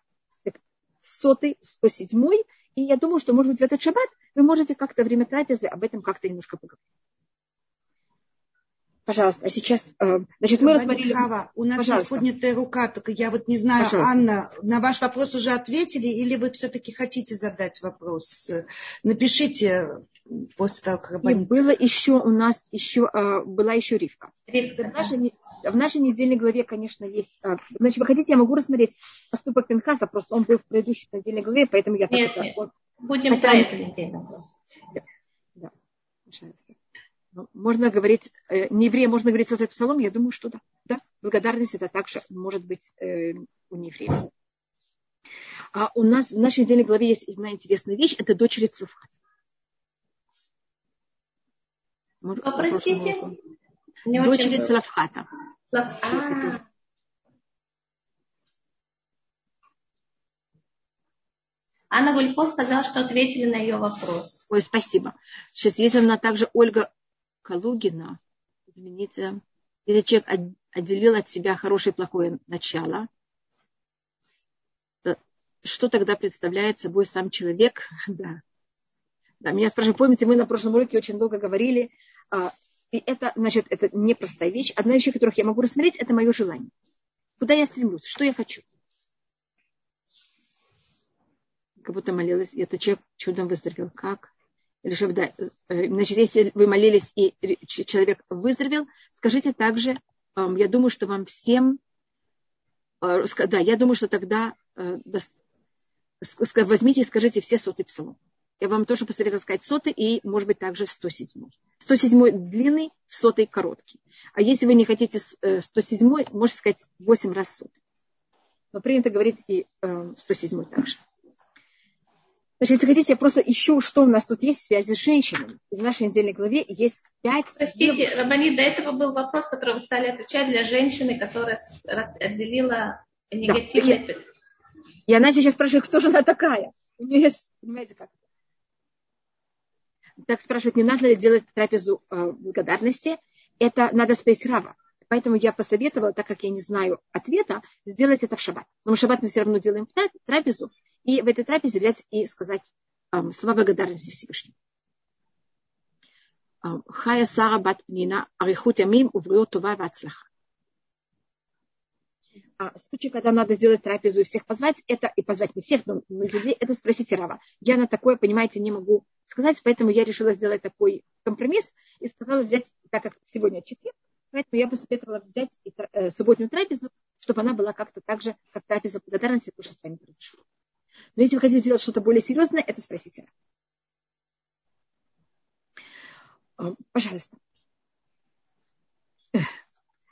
100-й, 107-й. И я думаю, что, может быть, в этот шаббат вы можете как-то время трапезы об этом как-то немножко поговорить. Пожалуйста, а сейчас... Значит, мы рассмотрели... Хава, у нас есть поднятая рука, только я вот не знаю, пожалуйста. Анна, на ваш вопрос уже ответили, или вы все-таки хотите задать вопрос? Напишите после того, как... Была еще Ривка. В нашей недельной главе, конечно, есть... Значит, вы хотите, я могу рассмотреть поступок Пинхаса, просто он был в предыдущей недельной главе, поэтому я... Нет. Будем про эту недельную главу. Да, пожалуйста. Можно говорить, не еврея, можно говорить сотый псалом, я думаю, что да. Да. Благодарность это также может быть у неевреев. А у нас в нашей недельной главе есть одна интересная вещь, это дочери Цлофхада. Попросите. Дочери Цлофхада. Анна Гулько сказала, что ответили на ее вопрос. Ой, спасибо. Сейчас есть у нас также Ольга Калугина, извините, если человек отделил от себя хорошее и плохое начало, то что тогда представляет собой сам человек? Да, меня спрашивают, помните, мы на прошлом уроке очень долго говорили, и это, значит, это непростая вещь. Одна из вещей, которых я могу рассмотреть, это мое желание. Куда я стремлюсь? Что я хочу? Как будто молилась, и этот человек чудом выздоровел. Как? Значит, если вы молились и человек выздоровел, скажите также, я думаю, что вам всем, да, я думаю, что тогда возьмите и скажите все 100-й псалом. Я вам тоже посоветую сказать 100-й и, может быть, также 107-й. 107-й длинный, 100-й короткий. А если вы не хотите 107-й, можете сказать 8 раз 100-й. Но принято говорить и 107-й также. Значит, если хотите, я просто ищу, что у нас тут есть в связи с женщинами. В нашей недельной главе есть 5... Простите, Рабанит, до этого был вопрос, который вы стали отвечать для женщины, которая отделила негативное... Да, и она сейчас спрашивает, кто же она такая? У нее есть, понимаете, как? Так спрашивают, не надо ли делать трапезу благодарности. Это надо спросить Рава. Поэтому я посоветовала, так как я не знаю ответа, сделать это в шаббат. Но в шаббат мы все равно делаем трапезу. И в этой трапезе взять и сказать слова благодарности Всевышнему. Хая Сара бат Пнина, арихут ямим, увриот това вацлаха. В случае, когда надо сделать трапезу и всех позвать, это, и позвать не всех, но людей, это спросите Рава. Я на такое, понимаете, не могу сказать, поэтому я решила сделать такой компромисс и сказала взять, так как сегодня четверг, поэтому я посоветовала взять субботнюю трапезу, чтобы она была как-то так же, как трапеза благодарности, потому что с вами произошло. Но если вы хотите делать что-то более серьезное, это спросите. Пожалуйста.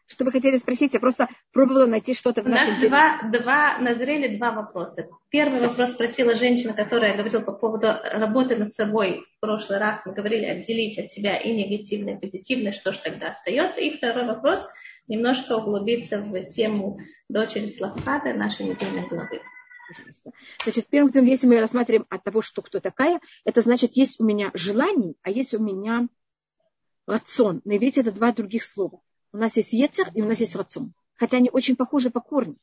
Что вы хотели спросить? Я просто пробовала найти что-то в нашем деле. У нас назрели два вопроса. Первый вопрос спросила женщина, которая говорила по поводу работы над собой. В прошлый раз мы говорили отделить от себя и негативное, и позитивное, что же тогда остается. И второй вопрос немножко углубиться в тему дочери Цлофхада нашей недельной главы. Пожалуйста. Значит, первым, если мы рассматриваем от того, что кто такая, это значит, есть у меня желание, а есть у меня рацион. На иврите это два других слова. У нас есть ецер и у нас есть рацион. Хотя они очень похожи по корню.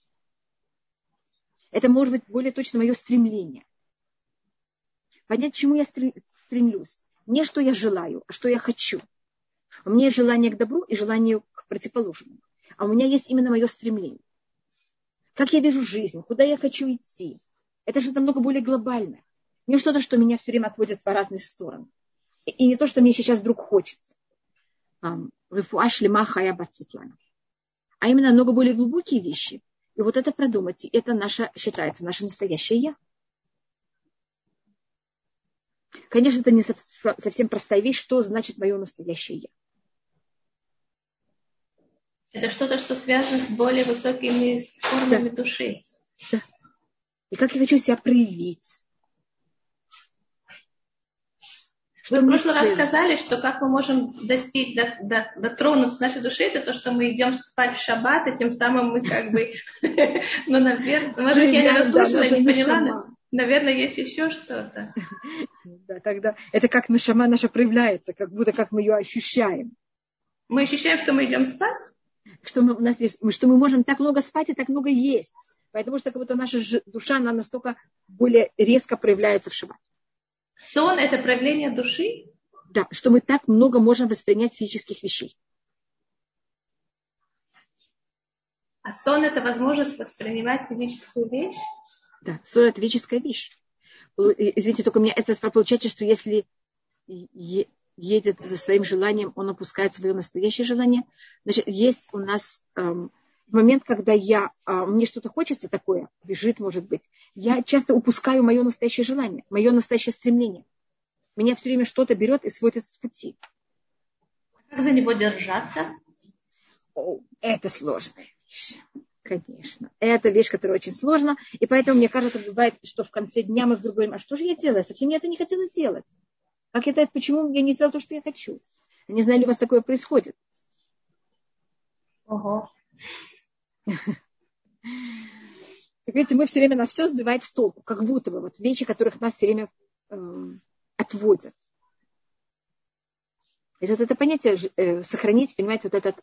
Это может быть более точно мое стремление. Понять, к чему я стремлюсь. Не что я желаю, а что я хочу. У меня есть желание к добру и желание к противоположному. А у меня есть именно мое стремление. Как я вижу жизнь, куда я хочу идти. Это же намного более глобально. Не что-то, что меня все время отводит по разные стороны. И не то, что мне сейчас вдруг хочется. А именно намного более глубокие вещи. И вот это продумать. Это наше, считается, наше настоящее я. Конечно, это не совсем простая вещь, что значит мое настоящее я. Это что-то, что связано с более высокими формами души. Да. И как я хочу себя проявить. Вы в прошлый раз сказали, что как мы можем достичь, дотронуться нашей души, это то, что мы идем спать в шаббат, и тем самым мы как бы, ну, наверное, может быть, я не расслышала, не поняла, наверное, есть еще что-то. Да, тогда это как нешама наша проявляется, как будто как мы ее ощущаем. Мы ощущаем, что мы идем спать? Что мы, у нас есть, что мы можем так много спать и так много есть. Поэтому что как будто наша душа, она настолько более резко проявляется в шаббат. Сон – это проявление души? Да, что мы так много можем воспринять физических вещей. А сон – это возможность воспринимать физическую вещь? Да, сон – это физическая вещь. Извините, только у меня это получается, что если едет за своим желанием, он опускает свое настоящее желание. Значит, есть у нас момент, когда мне что-то хочется такое, бежит, может быть, я часто упускаю мое настоящее желание, мое настоящее стремление. Меня все время что-то берет и сводит с пути. Как за него держаться? О, это сложная вещь, конечно. Это вещь, которая очень сложна, и поэтому, мне кажется, бывает, что в конце дня мы вдруг говорим, а что же я делаю? Совсем я это не хотела делать. Как я так, почему я не делала то, что я хочу? Не знаю, ли у вас такое происходит? Ого. Видите, мы все время на все сбивает с толку, как будто бы вот вещи, которых нас все время отводят. И вот это понятие сохранить, понимаете, вот этот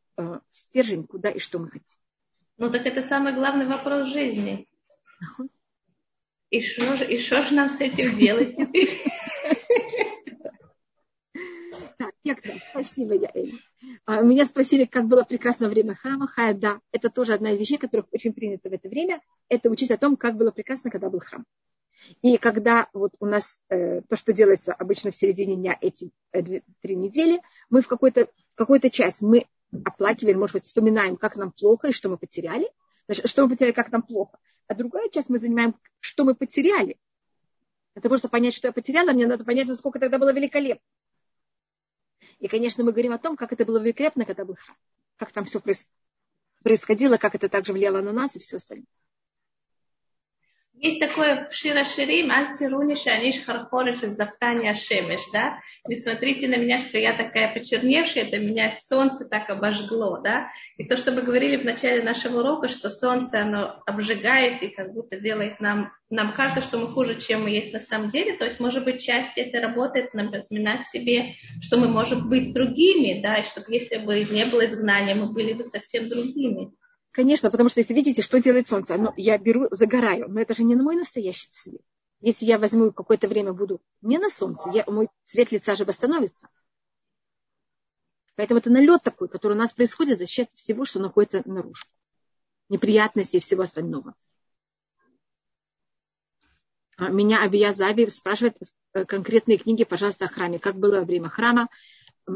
стержень, куда и что мы хотим. Ну так это самый главный вопрос жизни. И что же нам с этим делать? Так, спасибо, Эль. Меня спросили, как было прекрасно время храма. Да, это тоже одна из вещей, которых очень принято в это время. Это учить о том, как было прекрасно, когда был храм. И когда вот у нас то, что делается обычно в середине дня эти 3 недели, мы в какую-то часть мы оплакиваем, может быть, вспоминаем, как нам плохо и что мы потеряли. Значит, что мы потеряли, как нам плохо. А другая часть мы занимаем, что мы потеряли. Для того, чтобы понять, что я потеряла, мне надо понять, насколько тогда было великолепно. И, конечно, мы говорим о том, как это было великолепно, когда был храм. Как там все происходило, как это также влияло на нас и все остальное. Есть такое в Шира-Ширим, «Альтируниша, аниш хархориш из дафтания шемеш», да? Не смотрите на меня, что я такая почерневшая, это меня солнце так обожгло, да? И то, что мы говорили в начале нашего урока, что солнце, оно обжигает и как будто делает нам кажется, что мы хуже, чем мы есть на самом деле. То есть, может быть, часть это работает, напоминать себе, что мы можем быть другими, да? И чтобы если бы не было изгнания, мы были бы совсем другими. Конечно, потому что если видите, что делает солнце, оно, я беру, загораю, но это же не на мой настоящий цвет. Если я возьму какое-то время буду не на солнце, мой цвет лица же восстановится. Поэтому это налет такой, который у нас происходит за счет всего, что находится наружу. Неприятностей и всего остального. Меня Абия Заби спрашивает конкретные книги, пожалуйста, о храме. Как было во время храма?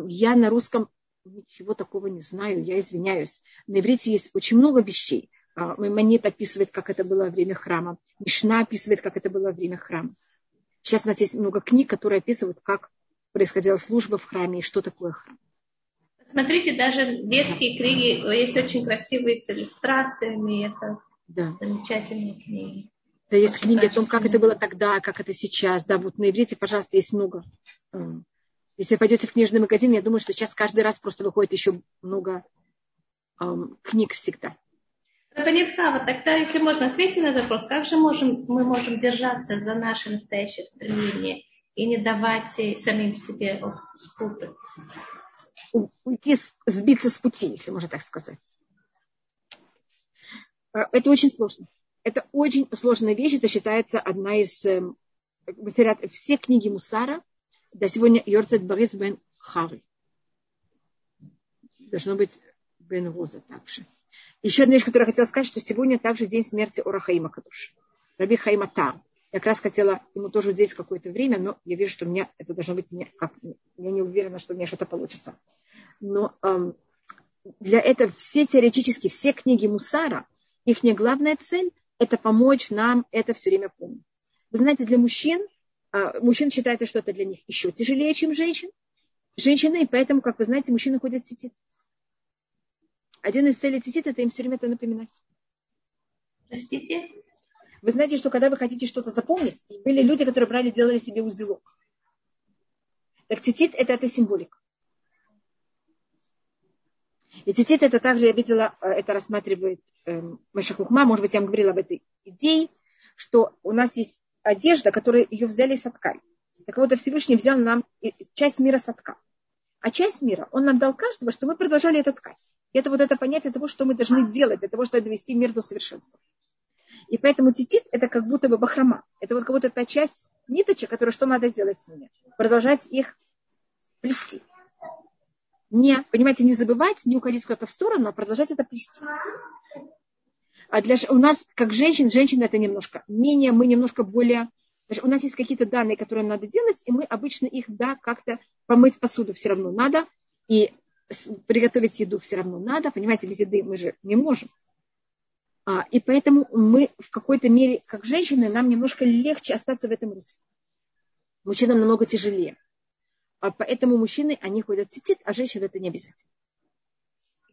Я на русском ничего такого не знаю, я извиняюсь. На иврите есть очень много вещей. Маймонид описывает, как это было во время храма. Мишна описывает, как это было во время храма. Сейчас у нас есть много книг, которые описывают, как происходила служба в храме и что такое храм. Смотрите, даже детские книги есть очень красивые с иллюстрациями. Это замечательные книги. Да, есть очень книги о том, как это было тогда, как это сейчас. Да, вот на иврите, пожалуйста, есть много. Если пойдете в книжный магазин, я думаю, что сейчас каждый раз просто выходит еще много книг всегда. Рабанит Хава, тогда, если можно, ответить на вопрос, как же мы можем держаться за наше настоящее стремление и не давать самим себе спутать? Уйти, сбиться с пути, если можно так сказать. Это очень сложно. Это очень сложная вещь. Это считается одна из... Все книги Мусара до сегодня Йорцет Борис бен Хары. Должно быть бен Роза также. Еще одна вещь, которую я хотела сказать, что сегодня также день смерти Ора Хаима Кадош. Раби Хаима Тар. Я как раз хотела ему тоже уделить какое-то время, но я вижу, что у меня это должно быть... Я не уверена, что у меня что-то получится. Но для этого все теоретически, все книги Мусара, их не главная цель – это помочь нам это все время помнить. Вы знаете, для мужчин считается, что это для них еще тяжелее, чем женщины, и поэтому, как вы знаете, мужчины ходят в тетит. Один из целей тетит – это им все время это напоминать. Простите? Вы знаете, что когда вы хотите что-то запомнить, были люди, которые брали, делали себе узелок. Так тетит – это символика. И тетит – это также, я видела, это рассматривает Маша Хухма, может быть, я вам говорила об этой идее, что у нас есть одежда, которую ее взяли и соткали. Так вот, Всевышний взял нам часть мира соткал. А часть мира он нам дал каждого, что мы продолжали это ткать. И это вот это понятие того, что мы должны делать для того, чтобы довести мир до совершенства. И поэтому тетит – это как будто бы бахрома. Это вот как будто та часть ниточек, которую что надо делать с ними? Продолжать их плести. Не, понимаете, не забывать, не уходить куда-то в сторону, а продолжать это плести. А у нас, как женщина это немножко менее, мы немножко более... У нас есть какие-то данные, которые надо делать, и мы обычно их, да, как-то помыть посуду все равно надо, и приготовить еду все равно надо. Понимаете, без еды мы же не можем. И поэтому мы в какой-то мере, как женщины, нам немножко легче остаться в этом русле. Мужчинам намного тяжелее. А поэтому мужчины, они ходят в тетит, а женщины это не обязательно.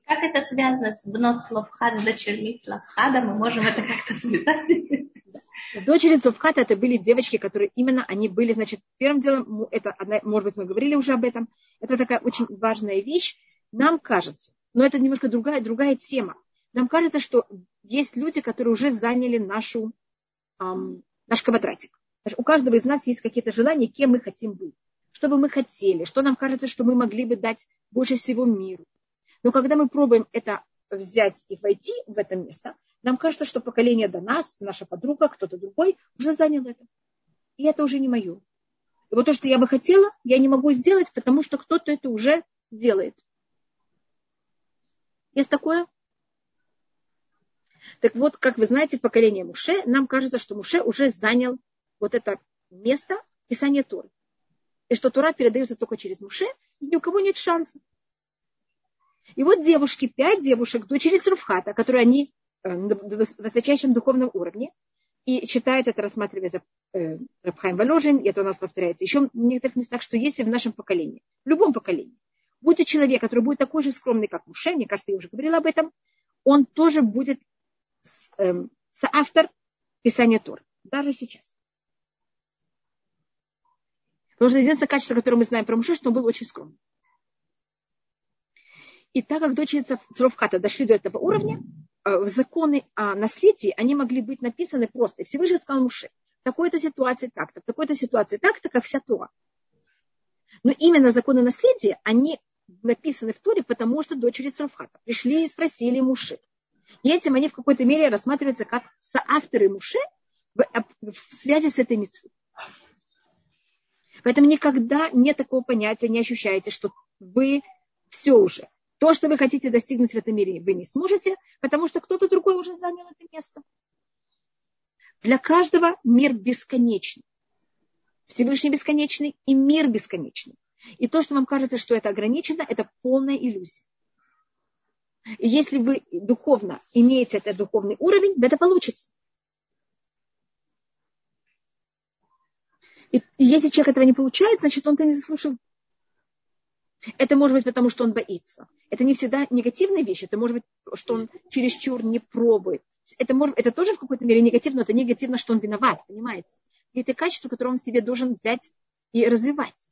Как это связано с бнот Цлофхад, с дочерьми Цлофхада? Мы можем это как-то связать? Дочери Цлофхада это были девочки, которые именно они были, значит, первым делом, это, может быть, мы говорили уже об этом, это такая очень важная вещь, нам кажется, но это немножко другая тема. Нам кажется, что есть люди, которые уже заняли наш квадратик. У каждого из нас есть какие-то желания, кем мы хотим быть. Что бы мы хотели, что нам кажется, что мы могли бы дать больше всего миру. Но когда мы пробуем это взять и войти в это место, нам кажется, что поколение до нас, наша подруга, кто-то другой уже занял это. И это уже не мое. И вот то, что я бы хотела, я не могу сделать, потому что кто-то это уже делает. Есть такое? Так вот, как вы знаете, поколение Муше, нам кажется, что Муше уже занял вот это место писания Торы. И что Тора передается только через Муше, и ни у кого нет шанса. И вот девушки, 5 девушек, дочери Цлофхада, которые они на высочайшем духовном уровне, и считает это, рассматривается Рав Хаим Воложин, и это у нас повторяется еще в некоторых местах, что есть и в нашем поколении, в любом поколении. Будет человек, который будет такой же скромный, как Муше, мне кажется, я уже говорила об этом, он тоже будет соавтор писания Торы, даже сейчас. Потому что единственное качество, которое мы знаем про Муше, что он был очень скромным. И так как дочери Цлофхада дошли до этого уровня, законы о наследии, они могли быть написаны просто. И Всевышний сказал Муше, в такой-то ситуации так-то, в такой-то ситуации так-то, как вся Тора. Но именно законы наследия, они написаны в Торе, потому что дочери Цлофхада пришли и спросили Муше. И этим они в какой-то мере рассматриваются как соавторы Муше в связи с этой мицвой. Поэтому никогда нет такого понятия, не ощущаете, что вы все уже. То, что вы хотите достигнуть в этом мире, вы не сможете, потому что кто-то другой уже занял это место. Для каждого мир бесконечный. Всевышний бесконечный и мир бесконечный. И то, что вам кажется, что это ограничено, это полная иллюзия. И если вы духовно имеете этот духовный уровень, это получится. И если человек этого не получает, значит, он это не заслужил. Это может быть потому, что он боится. Это не всегда негативная вещь. Это может быть, что он чересчур не пробует. Это тоже в какой-то мере негативно, но это негативно, что он виноват, понимаете? И это качество, которое он себе должен взять и развивать.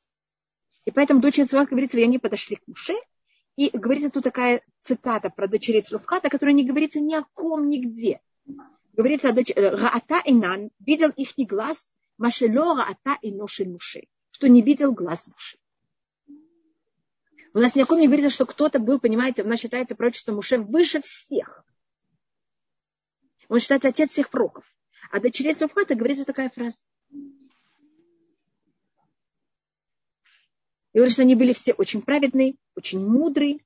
И поэтому дочери Цлофхада говорит, что они подошли к Муше И говорится тут такая цитата про дочерей Цлофхада, которая не говорится ни о ком нигде. Говорится о дочерях Раата Инан, видел ихний глаз, Машело Раата Иноши Муше, что не видел глаз Муше. У нас ни о ком не говорится, что кто-то был, понимаете, у нас считается пророчество Муше выше всех. Он считается отец всех пророков. А дочерей Цлофхада говорится такая фраза. И говорит, что они были все очень праведные, очень мудрые.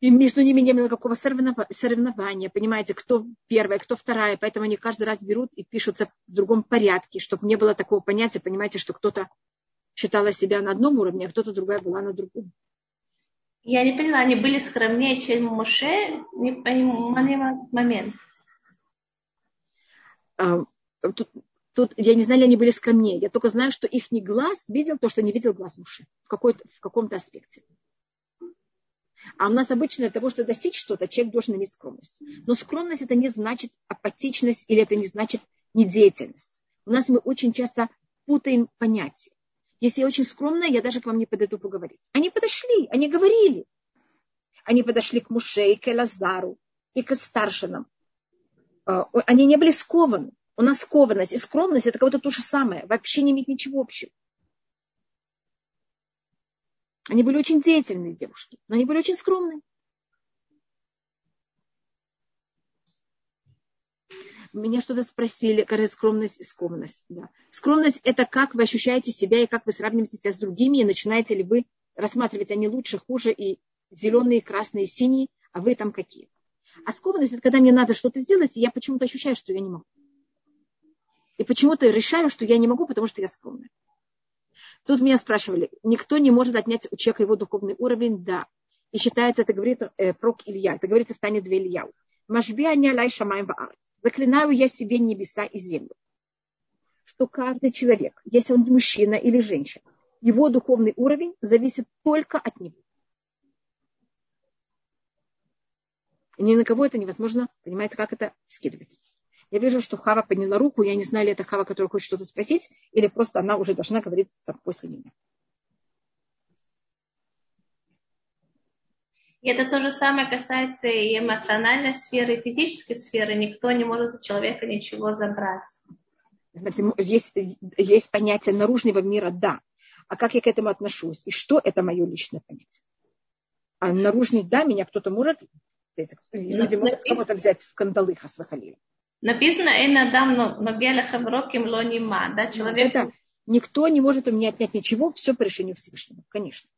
И между ними не было никакого соревнования. Понимаете, кто первая, кто вторая. Поэтому они каждый раз берут и пишутся в другом порядке, чтобы не было такого понятия, понимаете, что кто-то считала себя на одном уровне, а кто-то другая была на другом. Я не поняла, они были скромнее, чем Муше? Не понимаю момент. Тут я не знаю, ли они были скромнее. Я только знаю, что ихний глаз видел то, что не видел глаз Муше в каком-то аспекте. А у нас обычно для того, чтобы достичь что-то, человек должен иметь скромность. Но скромность это не значит апатичность или это не значит недеятельность. У нас мы очень часто путаем понятия. Если я очень скромная, я даже к вам не подойду поговорить. Они подошли, они говорили. Они подошли к Муше и к Элазару и к старшинам. Они не были скованы. У нас скованность и скромность – это кого-то то же самое. Вообще не имеет ничего общего. Они были очень деятельные девушки, но они были очень скромные. Меня что-то спросили, какая скромность и скованность. Да. Скромность – это как вы ощущаете себя и как вы сравниваете себя с другими, и начинаете ли вы рассматривать, они лучше, хуже, и зеленые, и красные, и синие, а вы там какие. А скованность – это когда мне надо что-то сделать, и я почему-то ощущаю, что я не могу. И почему-то решаю, что я не могу, потому что я скромная. Тут меня спрашивали, никто не может отнять у человека его духовный уровень? Да. И считается, это говорит пророк Илья, это говорится в Тане 2 Илья. Заклинаю я себе небеса и землю. Что каждый человек, если он мужчина или женщина, его духовный уровень зависит только от него. И ни на кого это невозможно, понимаете, как это скидывать. Я вижу, что Хава подняла руку. Я не знаю, ли это Хава, которая хочет что-то спросить, или просто она уже должна говорить после меня. И это то же самое касается и эмоциональной сферы, и физической сферы. Никто не может у человека ничего забрать. Есть понятие наружного мира, да. А как я к этому отношусь? И что это мое личное понятие? А наружный, да, меня кто-то может... Люди могут кого-то взять в кандалыха с вахалием. Написано, да, человек... да, никто не может у меня отнять ничего, все по решению Всевышнего, конечно.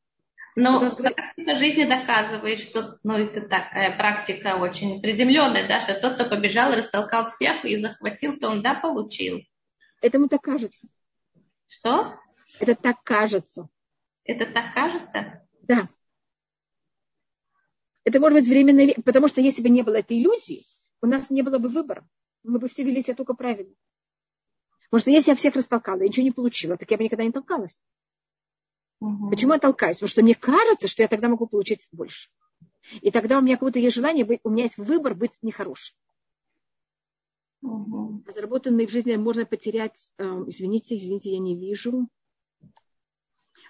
Но практика жизни доказывает, что это такая практика очень приземленная, да, что тот, кто побежал, растолкал всех и захватил, то он, да, получил. Этому так кажется. Что? Это так кажется. Это так кажется? Да. Это может быть временно, потому что если бы не было этой иллюзии, у нас не было бы выбора. Мы бы все вели себя только правильно. Потому что если я всех растолкала и ничего не получила, так я бы никогда не толкалась. Угу. Почему я толкаюсь? Потому что мне кажется, что я тогда могу получить больше. И тогда у меня какое-то есть желание, у меня есть выбор быть нехорошим. Угу. Заработанные в жизни можно потерять... Извините, я не вижу.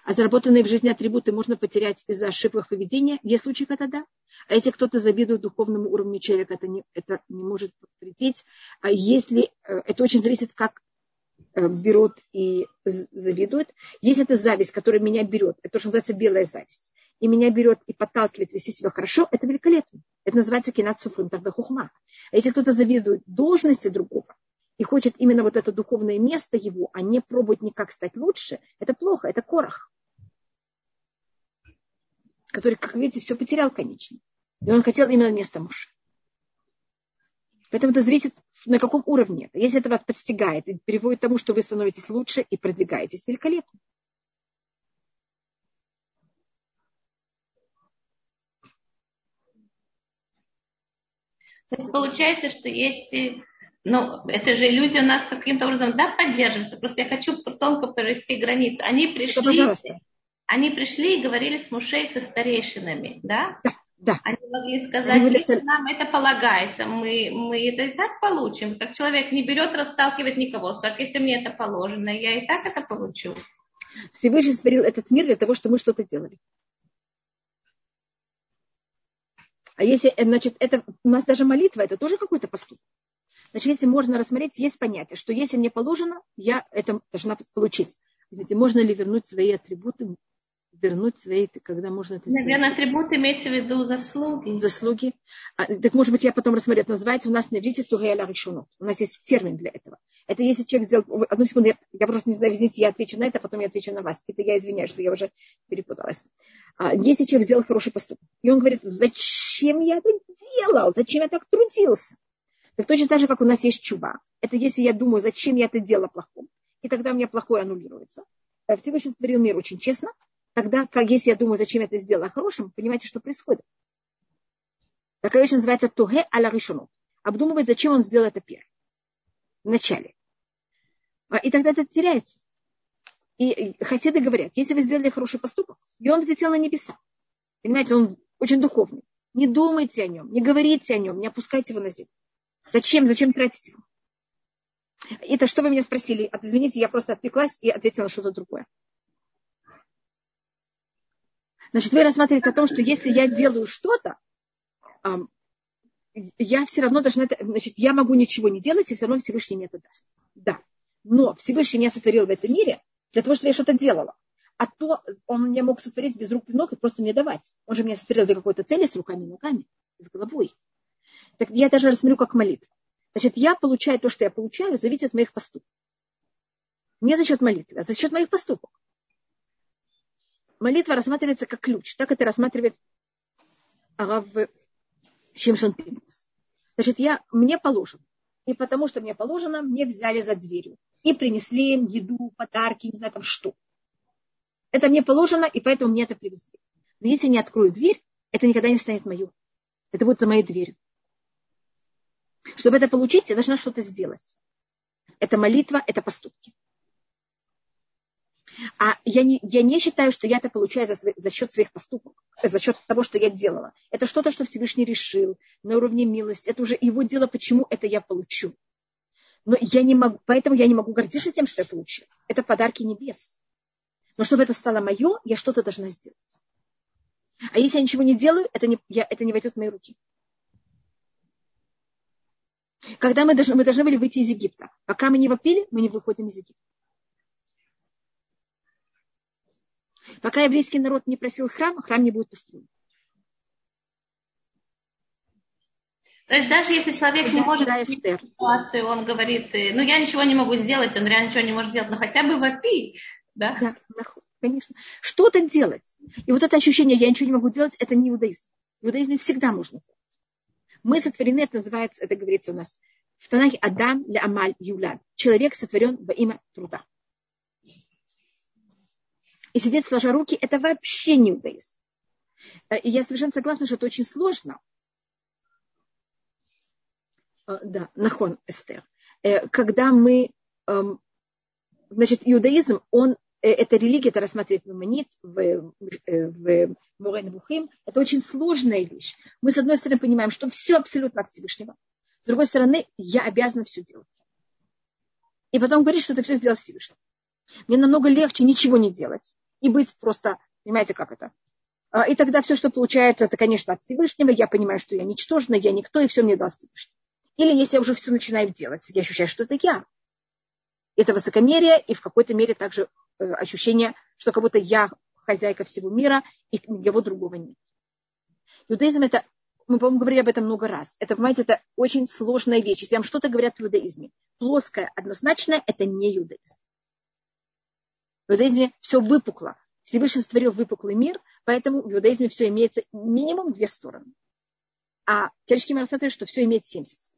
А заработанные в жизни атрибуты можно потерять из-за ошибок поведения. Есть случаи, когда да. А если кто-то завидует духовному уровню человека, это не может повредить. А если это очень зависит, как берут и завидуют. Если это зависть, которая меня берет, это то, что называется белая зависть, и меня берет и подталкивает вести себя хорошо, это великолепно. Это называется кинат суфрим тарбахухма. А если кто-то завидует должности другого, и хочет именно вот это духовное место его, а не пробует никак стать лучше, это плохо, это Корах, который, как видите, все потерял, конечно. И он хотел именно место мужа. Поэтому это зависит, на каком уровне. Если это вас постигает и приводит к тому, что вы становитесь лучше и продвигаетесь, великолепно. То есть получается, что есть... это же иллюзия у нас каким-то образом, да, поддерживается. Просто я хочу тонко провести границу. Они пришли и говорили с Мушей, со старейшинами, да? Да. Они могли сказать, что нам это полагается, мы это и так получим. Так человек не берет, расталкивает никого. Так, если мне это положено, я и так это получу. Всевышний створил этот мир для того, чтобы мы что-то делали. А если, значит, это у нас даже молитва, это тоже какой-то поступок. Значит, если можно рассмотреть, есть понятие, что если мне положено, я это должна получить. Знаете, можно ли вернуть свои атрибуты, когда можно это сделать? Наверное, атрибуты имеется в виду заслуги. Заслуги. Так, может быть, я потом рассмотрю. Это называется у нас на иврите тугейла решунот. У нас есть термин для этого. Это если человек сделал... Одну секунду, я просто не знаю, извините, я отвечу на это, а потом я отвечу на вас. Это я извиняюсь, что я уже перепуталась. Если человек сделал хороший поступок, и он говорит, зачем я это делал? Зачем я так трудился? Так точно так же, как у нас есть чува. Это если я думаю, зачем я это делала плохому, и тогда у меня плохое аннулируется. Всевышний творил мир очень честно. Тогда, как если я думаю, зачем я это сделала хорошим, понимаете, что происходит. Такая вещь называется тоге аля решону. Обдумывать, зачем он сделал это первым. В начале. И тогда это теряется. И хасиды говорят, если вы сделали хороший поступок, и он взлетел на небеса. Понимаете, он очень духовный. Не думайте о нем, не говорите о нем, не опускайте его на землю. Зачем тратить его? Это что вы меня спросили? Извините, я просто отвлеклась и ответила на что-то другое. Значит, вы рассматриваете о том, что если я делаю что-то, я все равно должна... Значит, я могу ничего не делать, и все равно Всевышний мне это даст. Да. Но Всевышний меня сотворил в этом мире для того, чтобы я что-то делала. А то он меня мог сотворить без рук, без ног и просто мне давать. Он же меня сотворил для какой-то цели с руками, ногами, с головой. Так я даже рассмотрю как молитву. Значит, я получаю то, что я получаю, зависит от моих поступков. Не за счет молитвы, а за счет моих поступков. Молитва рассматривается как ключ. Так это рассматривает Рав Шимшон Пинхас. Значит, мне положено. И потому что мне положено, мне взяли за дверью. И принесли им еду, подарки, не знаю там что. Это мне положено, и поэтому мне это привезли. Но если я не открою дверь, это никогда не станет моё. Это будет за моей дверью. Чтобы это получить, я должна что-то сделать. Это молитва, это поступки. А я не считаю, что я это получаю за счет своих поступков, за счет того, что я делала. Это что-то, что Всевышний решил на уровне милости. Это уже его дело, почему это я получу. Но я не могу, поэтому я не могу гордиться тем, что я получила. Это подарки небес. Но чтобы это стало мое, я что-то должна сделать. А если я ничего не делаю, это не войдет в мои руки. Когда мы должны были выйти из Египта. Пока мы не вопили, мы не выходим из Египта. Пока еврейский народ не просил храма, храм не будет построен. То есть даже если человек не может изменить ситуацию, он говорит, ну я ничего не могу сделать, он реально ничего не может сделать, но хотя бы вопи. Да? Да, конечно. Что-то делать. И вот это ощущение, я ничего не могу делать, это не иудаизм. В иудаизме всегда можно делать. Мы сотворены, это называется, это говорится у нас в Танахе Адам ле Амаль Юлад. Человек сотворен во имя труда. И сидеть сложа руки, это вообще не иудаизм. И я совершенно согласна, что это очень сложно. Да, нахон эстер. Когда мы, значит, иудаизм, он, это религия, это рассматривать Мамонит, в Мурен Бухим, это очень сложная вещь. Мы, с одной стороны, понимаем, что все абсолютно от Всевышнего. С другой стороны, я обязана все делать. И потом говорит, что это все сделал Всевышний. Мне намного легче ничего не делать. И быть просто, понимаете, как это. И тогда все, что получается, это, конечно, от Всевышнего. Я понимаю, что я ничтожна, я никто, и все мне дал Всевышний. Или если я уже все начинаю делать, я ощущаю, что это я. Это высокомерие и в какой-то мере также ощущение, что как будто я хозяйка всего мира, и никого другого нет. Иудаизм это, мы, по-моему, говорили об этом много раз. Это, понимаете, это очень сложная вещь. Если вам что-то говорят в иудаизме, плоское, однозначное, это не иудаизм. В иудаизме все выпукло. Всевышний створил выпуклый мир, поэтому в иудаизме все имеется минимум две стороны. А теоретически мы рассматриваем, что все имеет 70 сторон.